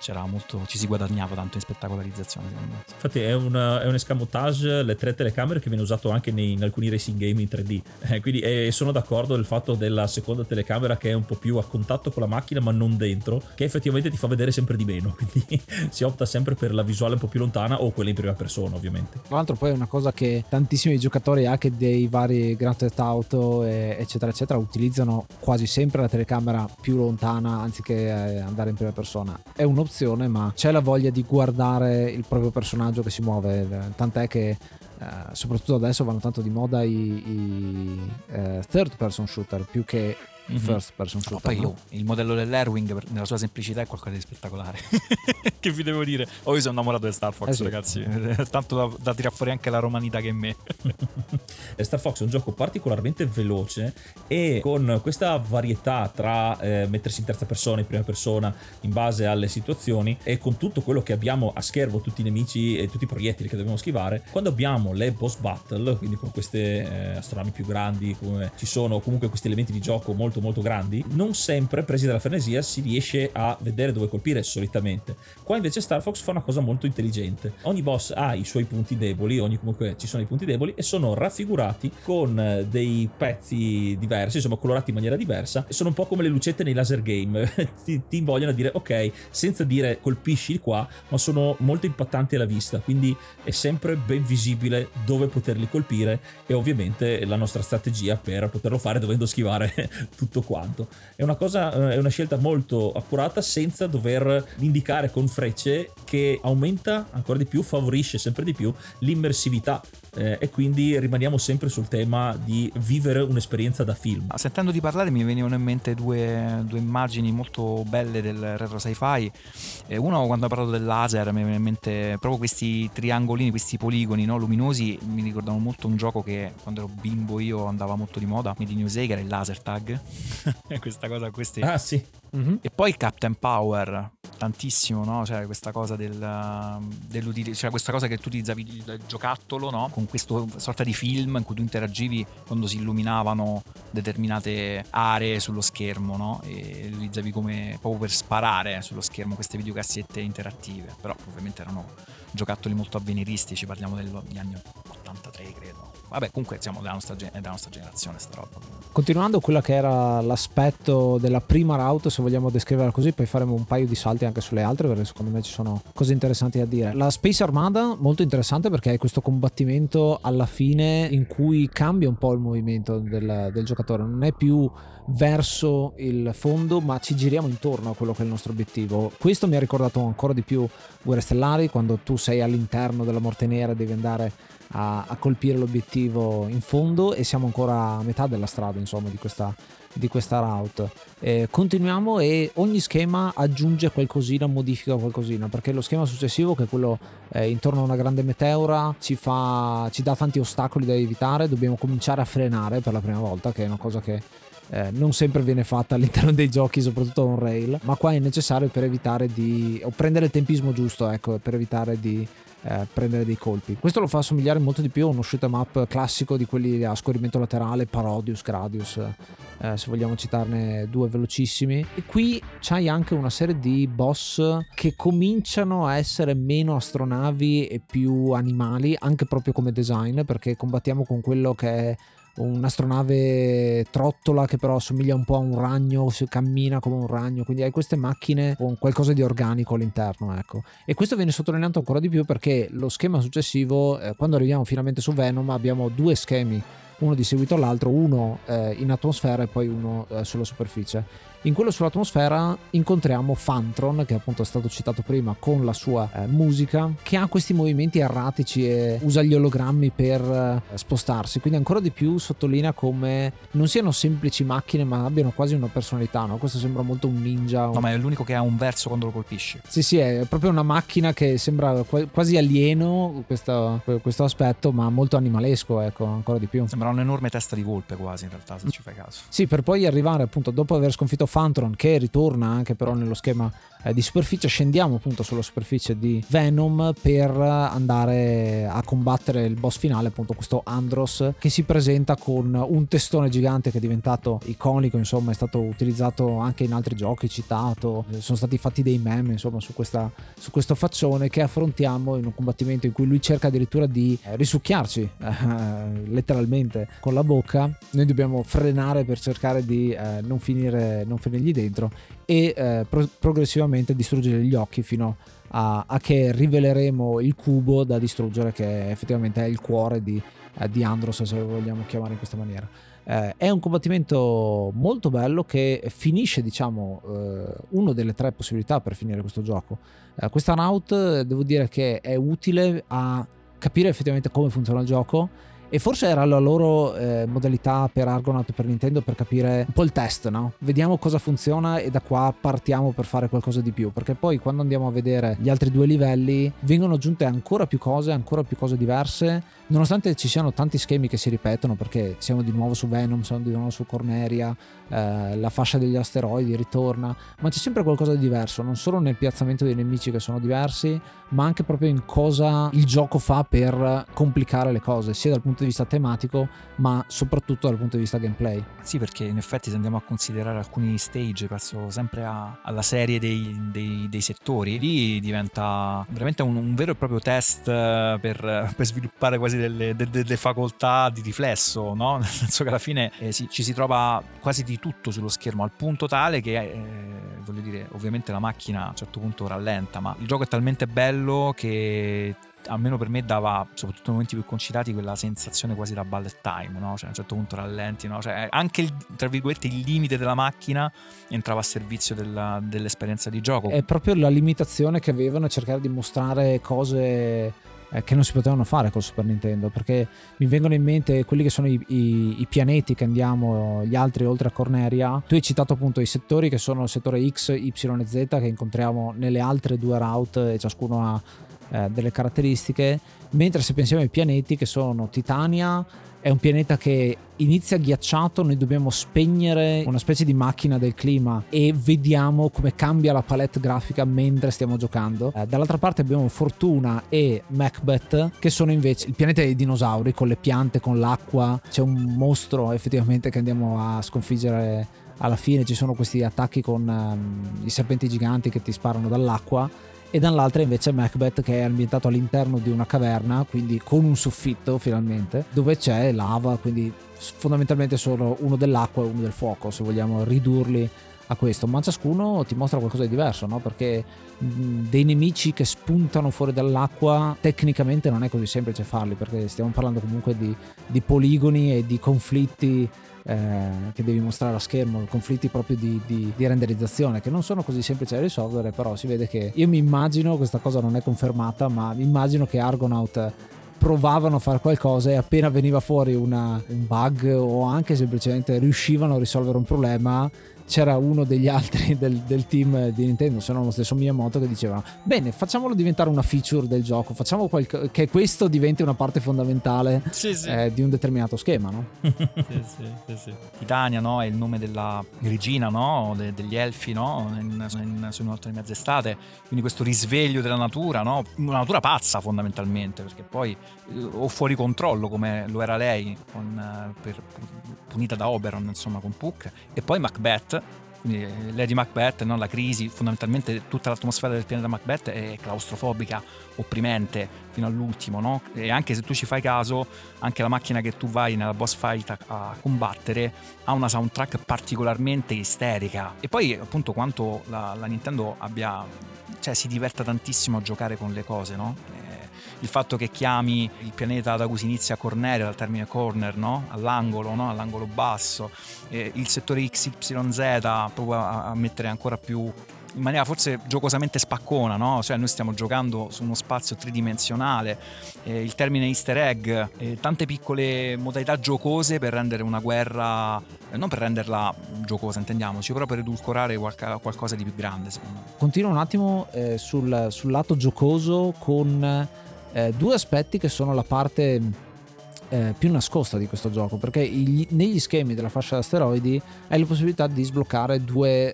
c'era molto, ci si guadagnava tanto in spettacolarizzazione, secondo me. Infatti è un escamotage, le tre telecamere, che viene usato anche in alcuni racing game in 3D, quindi sono d'accordo del fatto della seconda telecamera che è un po' più a contatto con la macchina ma non dentro, che effettivamente ti fa vedere sempre di meno, quindi si opta sempre per la visuale un po' più lontana o quella in prima persona, ovviamente. Tra l'altro poi è una cosa che tantissimi giocatori anche dei vari Grand Theft Auto eccetera eccetera utilizzano quasi sempre la telecamera più lontana anziché andare in prima persona. È un'opzione, ma c'è la voglia di guardare il proprio personaggio che si muove, tant'è che soprattutto adesso vanno tanto di moda i third person shooter più che first person shooter. Poi no? Il modello dell'Airwing nella sua semplicità è qualcosa di spettacolare. Che vi devo dire? Io sono innamorato di Star Fox, ragazzi, tanto da tirar fuori anche la romanità che è in me. Star Fox è un gioco particolarmente veloce e con questa varietà tra mettersi in terza persona, in prima persona, in base alle situazioni, e con tutto quello che abbiamo a schermo, tutti i nemici e tutti i proiettili che dobbiamo schivare, quando abbiamo le boss battle, quindi con queste astronavi più grandi, come ci sono comunque questi elementi di gioco molto molto grandi, non sempre presi dalla frenesia si riesce a vedere dove colpire solitamente. Qua invece Star Fox fa una cosa molto intelligente: ogni boss ha i suoi punti deboli, comunque ci sono i punti deboli e sono raffigurati con dei pezzi diversi, insomma colorati in maniera diversa, e sono un po' come le lucette nei laser game. ti invogliano a dire ok, senza dire colpisci qua, ma sono molto impattanti alla vista, quindi è sempre ben visibile dove poterli colpire, e ovviamente la nostra strategia per poterlo fare dovendo schivare tutto quanto. È una scelta molto accurata, senza dover indicare con frecce, che aumenta ancora di più, favorisce sempre di più l'immersività, e quindi rimaniamo sempre sul tema di vivere un'esperienza da film. Sentendo di parlare mi venivano in mente due immagini molto belle del retro sci-fi. Uno, quando ho parlato del laser, mi viene in mente proprio questi triangolini, questi poligoni, no, luminosi. Mi ricordano molto un gioco che quando ero bimbo io andava molto di moda, Made in USA, che era il laser tag. Questa cosa, questi. Ah sì. Mm-hmm. E poi Captain Power, tantissimo, no? Cioè questa cosa dell'utilizzo, cioè questa cosa che tu utilizzavi il giocattolo, no? Con questo sorta di film in cui tu interagivi quando si illuminavano determinate aree sullo schermo, no? E lo utilizzavi come proprio per sparare sullo schermo queste videocassette interattive, però ovviamente erano giocattoli molto avveniristici, parliamo degli anni 83 credo. Vabbè, comunque siamo della nostra generazione, sta roba. Continuando quella che era l'aspetto della prima route, se vogliamo descriverla così, poi faremo un paio di salti anche sulle altre, perché secondo me ci sono cose interessanti da dire. La Space Armada, molto interessante, perché è questo combattimento alla fine in cui cambia un po' il movimento del giocatore, non è più verso il fondo, ma ci giriamo intorno a quello che è il nostro obiettivo. Questo mi ha ricordato ancora di più Guerre Stellari, quando tu sei all'interno della Morte Nera e devi andare a colpire l'obiettivo in fondo, e siamo ancora a metà della strada, insomma, di questa route. Continuiamo e ogni schema aggiunge qualcosina, modifica qualcosina, perché lo schema successivo, che è quello intorno a una grande meteora, ci dà tanti ostacoli da evitare, dobbiamo cominciare a frenare per la prima volta, che è una cosa che non sempre viene fatta all'interno dei giochi, soprattutto on rail, ma qua è necessario per evitare di o prendere il tempismo giusto, ecco, per evitare di prendere dei colpi. Questo lo fa assomigliare molto di più a uno shoot 'em up classico, di quelli a scorrimento laterale, Parodius, Gradius, se vogliamo citarne due velocissimi. E qui c'hai anche una serie di boss che cominciano a essere meno astronavi e più animali, anche proprio come design, perché combattiamo con quello che è un'astronave trottola, che però assomiglia un po' a un ragno, si cammina come un ragno, quindi hai queste macchine con qualcosa di organico all'interno, ecco. E questo viene sottolineato ancora di più perché lo schema successivo, quando arriviamo finalmente su Venom, abbiamo due schemi, uno di seguito all'altro, uno in atmosfera e poi uno sulla superficie. In quello sull'atmosfera incontriamo Phantron, che appunto è stato citato prima, con la sua musica, che ha questi movimenti erratici e usa gli ologrammi per spostarsi, quindi ancora di più sottolinea come non siano semplici macchine ma abbiano quasi una personalità, no? Questo sembra molto un ninja. No, ma è l'unico che ha un verso quando lo colpisci. Sì, è proprio una macchina che sembra quasi alieno, questo aspetto, ma molto animalesco, ecco, ancora di più. Sembra un'enorme testa di volpe quasi, in realtà, se ci fai caso. Sì, per poi arrivare appunto, dopo aver sconfitto Phantron, che ritorna anche però nello schema di superficie, scendiamo appunto sulla superficie di Venom per andare a combattere il boss finale, appunto questo Andross, che si presenta con un testone gigante che è diventato iconico, insomma è stato utilizzato anche in altri giochi, citato, sono stati fatti dei meme insomma su questo faccione, che affrontiamo in un combattimento in cui lui cerca addirittura di risucchiarci letteralmente con la bocca. Noi dobbiamo frenare per cercare di non finirgli dentro e progressivamente distruggere gli occhi fino a che riveleremo il cubo da distruggere, che effettivamente è il cuore di Andross, se lo vogliamo chiamare in questa maniera. È un combattimento molto bello che finisce, diciamo, uno delle tre possibilità per finire questo gioco. Questa route devo dire che è utile a capire effettivamente come funziona il gioco, e forse era la loro modalità per Argonaut, per Nintendo, per capire un po' il test, no? Vediamo cosa funziona e da qua partiamo per fare qualcosa di più, perché poi quando andiamo a vedere gli altri due livelli vengono aggiunte ancora più cose diverse, nonostante ci siano tanti schemi che si ripetono, perché siamo di nuovo su Venom, siamo di nuovo su Corneria, la fascia degli asteroidi ritorna, ma c'è sempre qualcosa di diverso, non solo nel piazzamento dei nemici che sono diversi, ma anche proprio in cosa il gioco fa per complicare le cose, sia dal punto di vista tematico ma soprattutto dal punto di vista gameplay. Sì, perché in effetti se andiamo a considerare alcuni stage, penso sempre alla serie dei settori, lì diventa veramente un vero e proprio test per sviluppare quasi delle facoltà di riflesso, no? Nel senso che alla fine ci si trova quasi di tutto sullo schermo, al punto tale che voglio dire, ovviamente la macchina a un certo punto rallenta, ma il gioco è talmente bello che almeno per me dava, soprattutto nei momenti più concitati, quella sensazione quasi da bullet time, no? Cioè a un certo punto rallenti, no? Cioè anche tra virgolette il limite della macchina entrava a servizio dell'esperienza di gioco. È proprio la limitazione che avevano a cercare di mostrare cose che non si potevano fare col Super Nintendo, perché mi vengono in mente quelli che sono i pianeti che andiamo, gli altri oltre a Corneria. Tu hai citato appunto i settori, che sono il settore X, Y e Z, che incontriamo nelle altre due route e ciascuno ha delle caratteristiche, mentre se pensiamo ai pianeti, che sono Titania, è un pianeta che inizia ghiacciato, noi dobbiamo spegnere una specie di macchina del clima e vediamo come cambia la palette grafica mentre stiamo giocando. Dall'altra parte abbiamo Fortuna e Macbeth, che sono invece il pianeta dei dinosauri, con le piante, con l'acqua, c'è un mostro effettivamente che andiamo a sconfiggere alla fine, ci sono questi attacchi con i serpenti giganti che ti sparano dall'acqua, e dall'altra invece Macbeth, che è ambientato all'interno di una caverna, quindi con un soffitto finalmente, dove c'è lava, quindi fondamentalmente sono uno dell'acqua e uno del fuoco, se vogliamo ridurli a questo, ma ciascuno ti mostra qualcosa di diverso, no? Perché dei nemici che spuntano fuori dall'acqua tecnicamente non è così semplice farli, perché stiamo parlando comunque di poligoni e di conflitti che devi mostrare a schermo, conflitti proprio di renderizzazione, che non sono così semplici da risolvere. Però si vede che, io mi immagino, questa cosa non è confermata, ma mi immagino che Argonaut provavano a fare qualcosa e appena veniva fuori un bug, o anche semplicemente riuscivano a risolvere un problema, c'era uno degli altri del team di Nintendo, se non lo stesso Miyamoto, che diceva: bene, facciamolo diventare una feature del gioco, facciamo che questo diventi una parte fondamentale, sì. Di un determinato schema, no? Sì. Titania, no? È il nome della regina, no? Degli elfi, no? Su Una notte di mezz'estate, quindi questo risveglio della natura, no? Una natura pazza fondamentalmente, perché poi o fuori controllo come lo era lei, punita da Oberon, insomma, con Puck, e poi Macbeth. Quindi Lady Macbeth, no? La crisi, fondamentalmente tutta l'atmosfera del pianeta Macbeth è claustrofobica, opprimente fino all'ultimo, no? E anche se tu ci fai caso, anche la macchina che tu vai nella boss fight a combattere ha una soundtrack particolarmente isterica. E poi appunto quanto la Nintendo abbia, cioè si diverta tantissimo a giocare con le cose, no? Il fatto che chiami il pianeta da cui si inizia Corneria, dal termine corner, no? All'angolo, no? All'angolo basso, il settore XYZ, proprio a mettere ancora più in maniera forse giocosamente spaccona, no? Cioè noi stiamo giocando su uno spazio tridimensionale, il termine easter egg, tante piccole modalità giocose per rendere una guerra, non per renderla giocosa intendiamoci, però per edulcorare qualcosa di più grande, secondo me. Continuo un attimo sul lato giocoso con due aspetti che sono la parte più nascosta di questo gioco, perché negli schemi della fascia di asteroidi hai la possibilità di sbloccare due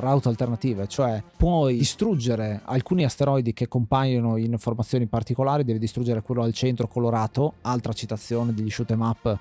route alternative, cioè puoi distruggere alcuni asteroidi che compaiono in formazioni particolari, devi distruggere quello al centro colorato, altra citazione degli shoot 'em up,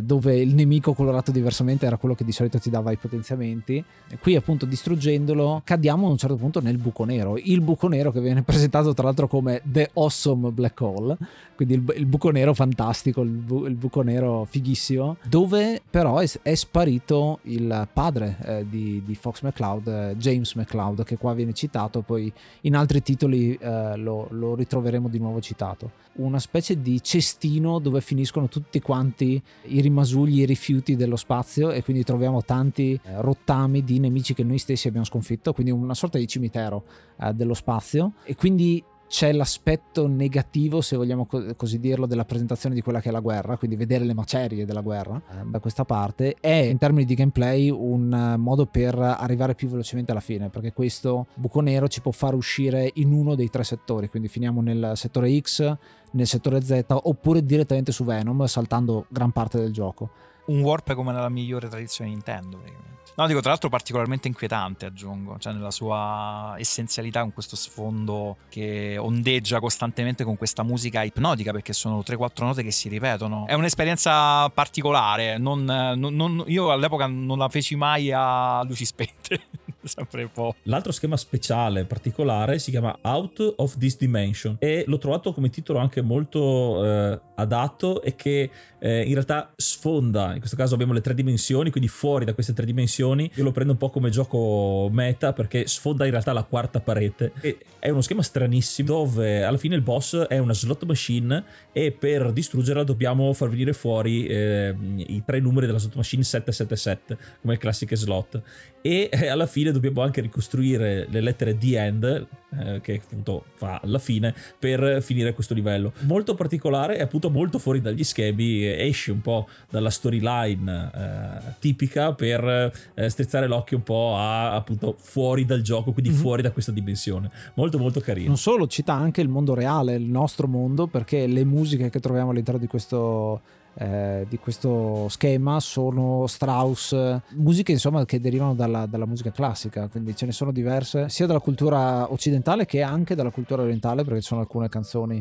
dove il nemico colorato diversamente era quello che di solito ti dava i potenziamenti. Qui appunto distruggendolo cadiamo a un certo punto nel buco nero, il buco nero che viene presentato tra l'altro come The Awesome Black Hole, quindi il buco nero fantastico, il buco nero fighissimo, dove però è sparito il padre di Fox McCloud, James McCloud, che qua viene citato, poi in altri titoli lo ritroveremo di nuovo citato, una specie di cestino dove finiscono tutti quanti i rimasugli, i rifiuti dello spazio, e quindi troviamo tanti rottami di nemici che noi stessi abbiamo sconfitto, quindi una sorta di cimitero dello spazio. E quindi c'è l'aspetto negativo, se vogliamo così dirlo, della presentazione di quella che è la guerra, quindi vedere le macerie della guerra da questa parte. È in termini di gameplay un modo per arrivare più velocemente alla fine, perché questo buco nero ci può far uscire in uno dei tre settori, quindi finiamo nel settore X, nel settore Z, oppure direttamente su Venom, saltando gran parte del gioco. Un warp come nella migliore tradizione Nintendo, praticamente. No, dico, tra l'altro particolarmente inquietante, aggiungo, cioè nella sua essenzialità, con questo sfondo che ondeggia costantemente, con questa musica ipnotica, perché sono 3-4 note che si ripetono. È un'esperienza particolare, io all'epoca non la feci mai a luci spente. Sempre un po'. L'altro schema speciale particolare si chiama Out of This Dimension, e l'ho trovato come titolo anche molto adatto, e che in realtà sfonda, in questo caso abbiamo le tre dimensioni, quindi fuori da queste tre dimensioni. Io lo prendo un po' come gioco meta, perché sfonda in realtà la quarta parete, e è uno schema stranissimo dove alla fine il boss è una slot machine, e per distruggerla dobbiamo far venire fuori i tre numeri della slot machine 777 come classiche slot, e alla fine dobbiamo anche ricostruire le lettere The End, che appunto fa alla fine per finire questo livello. Molto particolare, è appunto molto fuori dagli schemi, esce un po' dalla storyline tipica per strizzare l'occhio un po' a, appunto, fuori dal gioco, quindi fuori da questa dimensione. Molto molto carino. Non solo, cita anche il mondo reale, il nostro mondo, perché le musiche che troviamo all'interno di questo schema sono Strauss, musiche insomma che derivano dalla musica classica, quindi ce ne sono diverse sia dalla cultura occidentale che anche dalla cultura orientale, perché ci sono alcune canzoni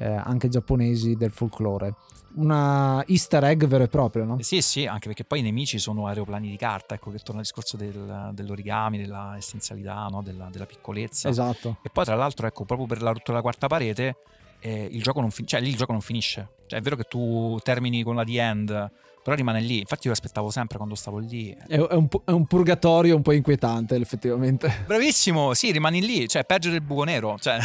anche giapponesi del folklore. Una easter egg vero e proprio, no? Sì, anche perché poi i nemici sono aeroplani di carta, ecco che torna al discorso dell'origami, della essenzialità, no? della piccolezza. Esatto. E poi tra l'altro, ecco, proprio per la rottura della quarta parete, il gioco non finisce. Cioè, è vero che tu termini con la The End, però rimane lì. Infatti io aspettavo sempre, quando stavo lì, è un purgatorio un po' inquietante, effettivamente. Bravissimo, sì, rimani lì, cioè peggio del buco nero, cioè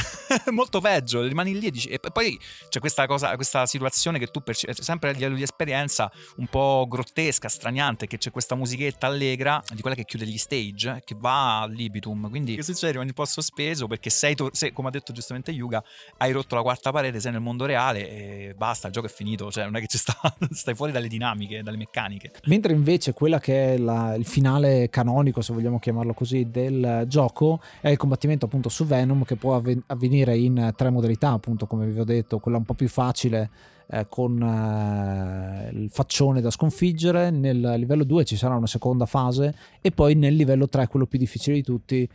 molto peggio, rimani lì e dici, e poi c'è questa situazione che tu percepisci sempre a livello di esperienza, un po' grottesca, straniante, che c'è questa musichetta allegra di quella che chiude gli stage, che va al libitum, quindi che succede? Rimani un po' sospeso, perché se, come ha detto giustamente Yuga, hai rotto la quarta parete, sei nel mondo reale e basta, il gioco è finito, cioè non è che stai fuori dalle dinamiche, dalle meccaniche. Mentre invece quella che è il finale canonico, se vogliamo chiamarlo così, del gioco è il combattimento appunto su Venom, che può avvenire in tre modalità, appunto come vi ho detto, quella un po' più facile con il faccione da sconfiggere. Nel livello 2 ci sarà una seconda fase, e poi nel livello 3, quello più difficile di tutti,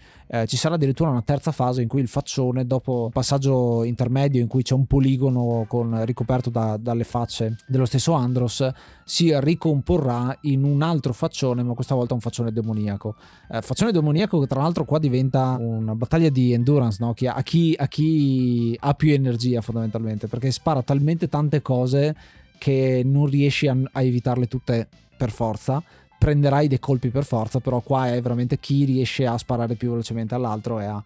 ci sarà addirittura una terza fase in cui il faccione, dopo un passaggio intermedio in cui c'è un poligono ricoperto dalle facce dello stesso Andross, si ricomporrà in un altro faccione, ma questa volta un faccione demoniaco. Faccione demoniaco che tra l'altro qua diventa una battaglia di endurance, no? A chi ha più energia, fondamentalmente, perché spara talmente tante cose che non riesci a evitarle tutte per forza, prenderai dei colpi per forza, però qua è veramente chi riesce a sparare più velocemente all'altro e a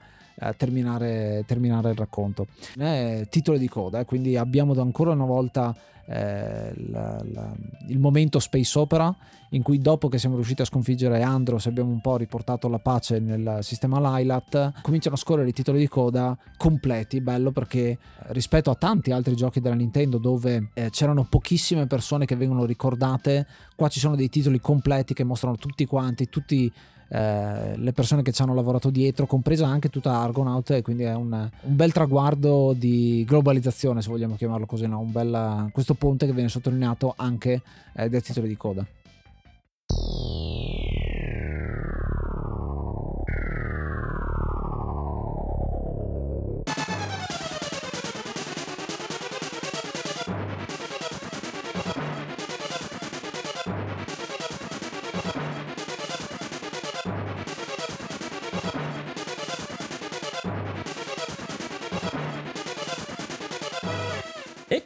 terminare il racconto. È titolo di coda, quindi abbiamo ancora una volta il momento space opera, in cui dopo che siamo riusciti a sconfiggere Andross, abbiamo un po' riportato la pace nel sistema Lylat, cominciano a scorrere i titoli di coda completi. Bello, perché rispetto a tanti altri giochi della Nintendo, dove c'erano pochissime persone che vengono ricordate, qua ci sono dei titoli completi che mostrano tutti quanti, tutti le persone che ci hanno lavorato dietro, compresa anche tutta Argonaut, e quindi è un bel traguardo di globalizzazione, se vogliamo chiamarlo così, no? Un bel, questo ponte che viene sottolineato anche dai titoli di coda.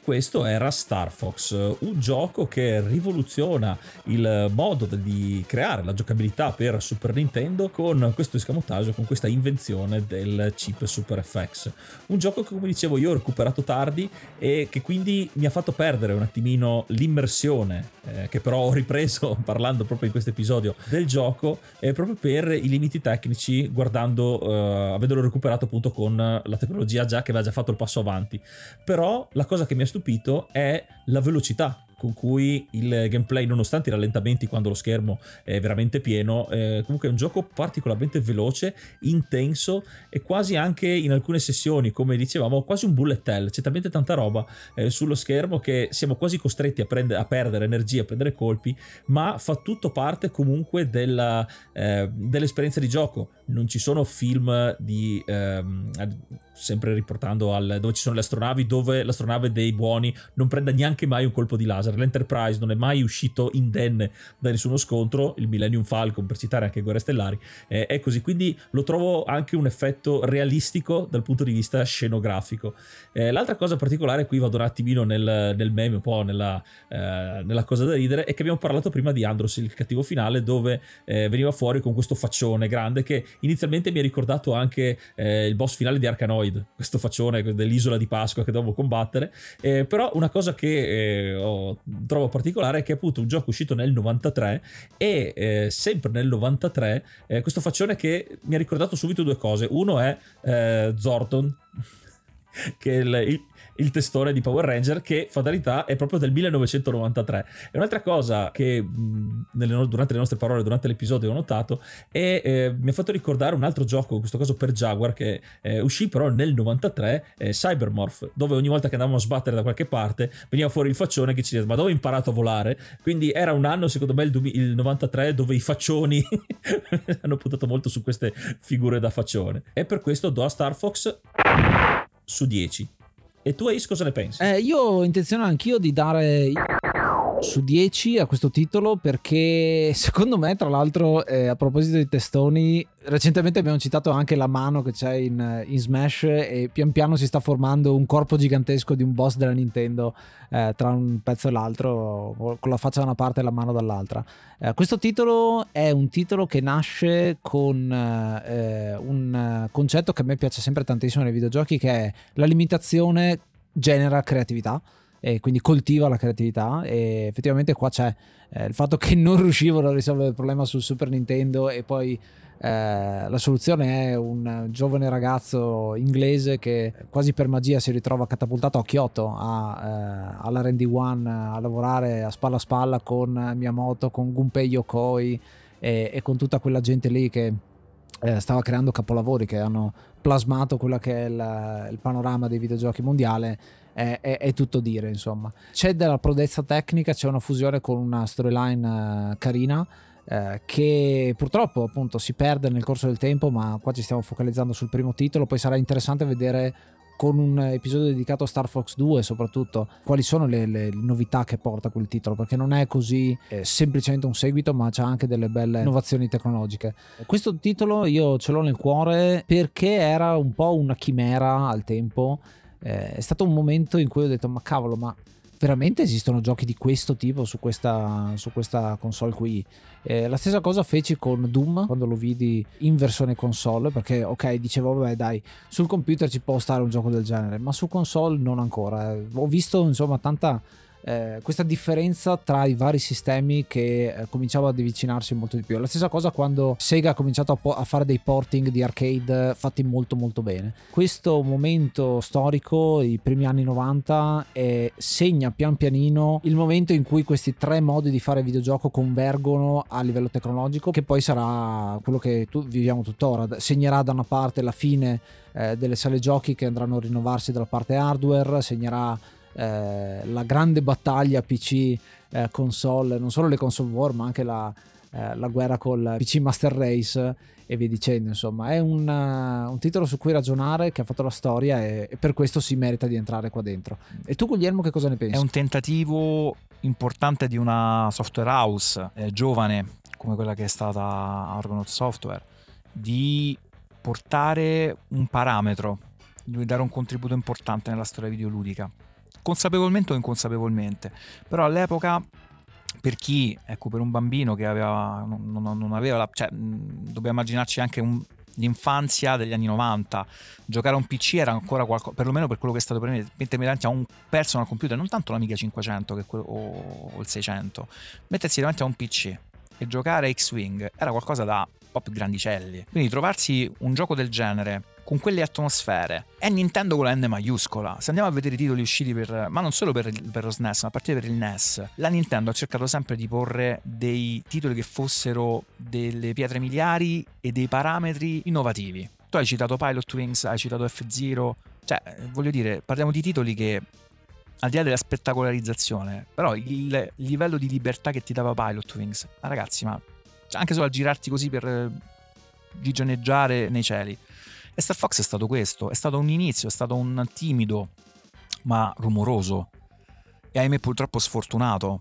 Questo era Star Fox, un gioco che rivoluziona il modo di creare la giocabilità per Super Nintendo con questo escamotaggio, con questa invenzione del chip Super FX. Un gioco che, come dicevo, io ho recuperato tardi e che quindi mi ha fatto perdere un attimino l'immersione, che però ho ripreso parlando proprio in questo episodio del gioco, proprio per i limiti tecnici, guardando, avendolo recuperato appunto con la tecnologia già che aveva già fatto il passo avanti. Però la cosa che mi ha stupito è la velocità con cui il gameplay, nonostante i rallentamenti quando lo schermo è veramente pieno, comunque è un gioco particolarmente veloce, intenso e quasi anche in alcune sessioni, come dicevamo, quasi un bullet hell. C'è talmente tanta roba sullo schermo che siamo quasi costretti a perdere energia, a prendere colpi, ma fa tutto parte comunque dell'esperienza di gioco. Non ci sono film di sempre riportando al dove ci sono le astronavi, dove l'astronave dei buoni non prende neanche mai un colpo di laser. L'Enterprise non è mai uscito indenne da nessuno scontro, il Millennium Falcon, per citare anche Guerre Stellari, è così. Quindi lo trovo anche un effetto realistico dal punto di vista scenografico. L'altra cosa particolare, qui vado un attimino nel meme, un po' nella cosa da ridere, è che abbiamo parlato prima di Andross, il cattivo finale, dove veniva fuori con questo faccione grande che inizialmente mi ha ricordato anche il boss finale di Arkanoid, questo faccione dell'isola di Pasqua che dovevo combattere. Però una cosa che trovo particolare è che è appunto un gioco uscito nel 93 e sempre nel 93 questo faccione che mi ha ricordato subito due cose. Uno è Zordon, che è il testone di Power Ranger, che fatalità è proprio del 1993. E un'altra cosa che durante le nostre parole, durante l'episodio, ho notato e mi ha fatto ricordare un altro gioco, in questo caso per Jaguar, che uscì però nel 93, Cybermorph, dove ogni volta che andavamo a sbattere da qualche parte veniva fuori il faccione che ci diceva: ma dove hai imparato a volare? Quindi era un anno, secondo me, il 93, dove i faccioni hanno puntato molto su queste figure da faccione, e per questo do a Star Fox su 10. E tu, Ace, cosa ne pensi? Io ho intenzione anch'io di dare su 10 a questo titolo, perché secondo me, tra l'altro, a proposito di testoni, recentemente abbiamo citato anche la mano che c'è in Smash, e pian piano si sta formando un corpo gigantesco di un boss della Nintendo tra un pezzo e l'altro, con la faccia da una parte e la mano dall'altra. Questo titolo è un titolo che nasce con un concetto che a me piace sempre tantissimo nei videogiochi, che è: la limitazione genera creatività, e quindi coltiva la creatività. E effettivamente qua c'è il fatto che non riuscivano a risolvere il problema sul Super Nintendo, e poi la soluzione è un giovane ragazzo inglese che quasi per magia si ritrova catapultato a Kyoto all'R&D1 a lavorare a spalla con Miyamoto, con Gunpei Yokoi e con tutta quella gente lì che stava creando capolavori che hanno plasmato quella che è il panorama dei videogiochi mondiale. È tutto dire, insomma. C'è della prodezza tecnica, c'è una fusione con una storyline carina che purtroppo appunto si perde nel corso del tempo, ma qua ci stiamo focalizzando sul primo titolo. Poi sarà interessante vedere, con un episodio dedicato a Star Fox 2 soprattutto, quali sono le novità che porta quel titolo, perché non è così semplicemente un seguito, ma c'ha anche delle belle innovazioni tecnologiche. Questo titolo io ce l'ho nel cuore perché era un po' una chimera al tempo. È stato un momento in cui ho detto: ma cavolo, ma veramente esistono giochi di questo tipo su questa console qui? La stessa cosa feci con Doom quando lo vidi in versione console, perché ok, dicevo vabbè dai, sul computer ci può stare un gioco del genere, ma su console non ancora. Ho visto insomma tanta questa differenza tra i vari sistemi che cominciava ad avvicinarsi molto di più. La stessa cosa quando Sega ha cominciato a fare dei porting di arcade fatti molto molto bene. Questo momento storico, i primi anni 90, segna pian pianino il momento in cui questi tre modi di fare videogioco convergono a livello tecnologico, che poi sarà quello che viviamo tuttora. Segnerà da una parte la fine delle sale giochi che andranno a rinnovarsi dalla parte hardware, segnerà la grande battaglia PC console, non solo le console war, ma anche la guerra col PC Master Race e via dicendo. Insomma, è un titolo su cui ragionare, che ha fatto la storia, e per questo si merita di entrare qua dentro. E tu, Guglielmo, che cosa ne pensi? È un tentativo importante di una software house giovane come quella che è stata Argonaut Software, di portare un parametro, di dare un contributo importante nella storia videoludica, consapevolmente o inconsapevolmente. Però all'epoca, per chi, ecco, per un bambino che aveva non aveva, dobbiamo immaginarci anche l'infanzia degli anni 90, giocare a un PC era ancora qualcosa, perlomeno per quello che è stato per me, mettermi davanti a un personal computer, non tanto l'Amiga 500 che quello, o il 600, mettersi davanti a un PC e giocare a X-Wing era qualcosa da un po' più grandicelli. Quindi trovarsi un gioco del genere con quelle atmosfere, è Nintendo con la N maiuscola. Se andiamo a vedere i titoli usciti ma non solo per lo SNES, ma a partire per il NES, la Nintendo ha cercato sempre di porre dei titoli che fossero delle pietre miliari e dei parametri innovativi. Tu hai citato Pilot Wings, hai citato F-Zero, cioè voglio dire, parliamo di titoli che, al di là della spettacolarizzazione, però il livello di libertà che ti dava Pilot Wings, ma ragazzi, ma anche solo a girarti così per gigioneggiare nei cieli. E Star Fox è stato questo, è stato un inizio, è stato un timido ma rumoroso e ahimè purtroppo sfortunato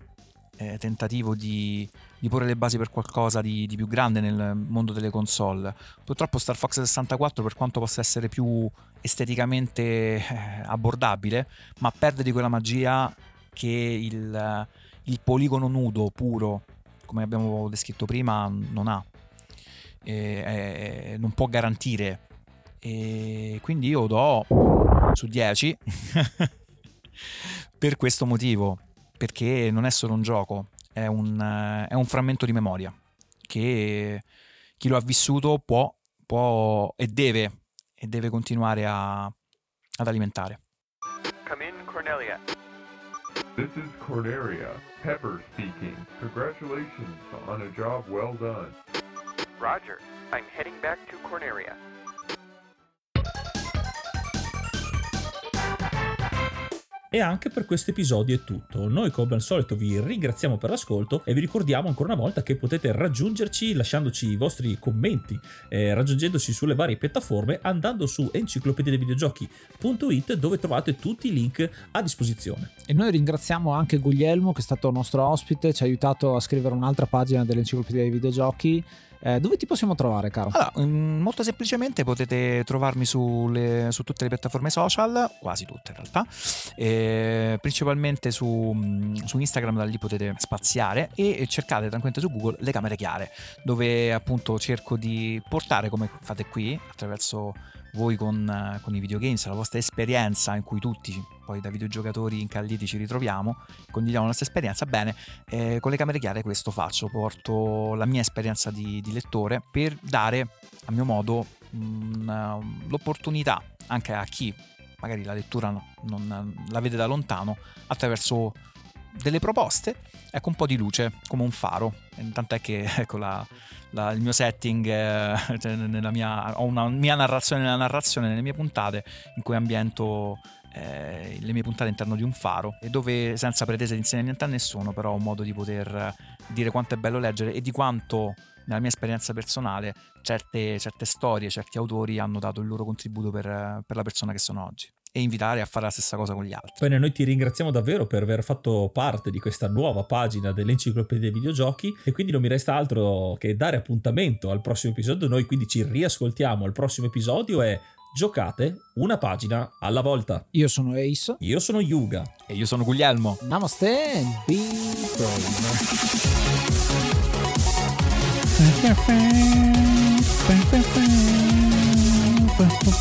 tentativo di porre le basi per qualcosa di più grande nel mondo delle console. Purtroppo Star Fox 64, per quanto possa essere più esteticamente abbordabile, ma perde di quella magia che il poligono nudo, puro, come abbiamo descritto prima, non ha, non può garantire. E quindi io do su 10 per questo motivo, perché non è solo un gioco, è un frammento di memoria che chi lo ha vissuto può e deve continuare ad alimentare. Come in, Cornelia. This is Corneria, Pepper speaking. Congratulations on a job well done. Roger, I'm heading back to Corneria. E anche per questo episodio è tutto. Noi come al solito vi ringraziamo per l'ascolto e vi ricordiamo ancora una volta che potete raggiungerci lasciandoci i vostri commenti, raggiungendoci sulle varie piattaforme, andando su enciclopediadevideogiochi.it, dove trovate tutti i link a disposizione. E noi ringraziamo anche Guglielmo, che è stato nostro ospite, ci ha aiutato a scrivere un'altra pagina dell'Enciclopedia dei Videogiochi. Dove ti possiamo trovare, caro? Allora, molto semplicemente potete trovarmi su tutte le piattaforme social, quasi tutte in realtà, principalmente su Instagram, da lì potete spaziare, e cercate tranquillamente su Google le Camere Chiare, dove appunto cerco di portare, come fate qui, attraverso voi con i videogames, la vostra esperienza, in cui tutti poi da videogiocatori incalliti ci ritroviamo, condividiamo la nostra esperienza. Bene, con le Camere Chiare questo faccio, porto la mia esperienza di lettore per dare a mio modo l'opportunità anche a chi magari la lettura non la vede da lontano, attraverso delle proposte, ecco, un po' di luce, come un faro. Tant'è che, ecco, il mio setting, ho una mia narrazione nelle mie puntate, in cui ambiento le mie puntate all'interno di un faro, e dove, senza pretese di insegnare niente a nessuno, però ho un modo di poter dire quanto è bello leggere e di quanto, nella mia esperienza personale, certe storie, certi autori hanno dato il loro contributo per la persona che sono oggi, e invitare a fare la stessa cosa con gli altri. Bene, noi ti ringraziamo davvero per aver fatto parte di questa nuova pagina dell'Enciclopedia dei Videogiochi, e quindi non mi resta altro che dare appuntamento al prossimo episodio. Noi quindi ci riascoltiamo al prossimo episodio, e giocate una pagina alla volta. Io sono Ace. Io sono Yuga. E io sono Guglielmo. Namaste and be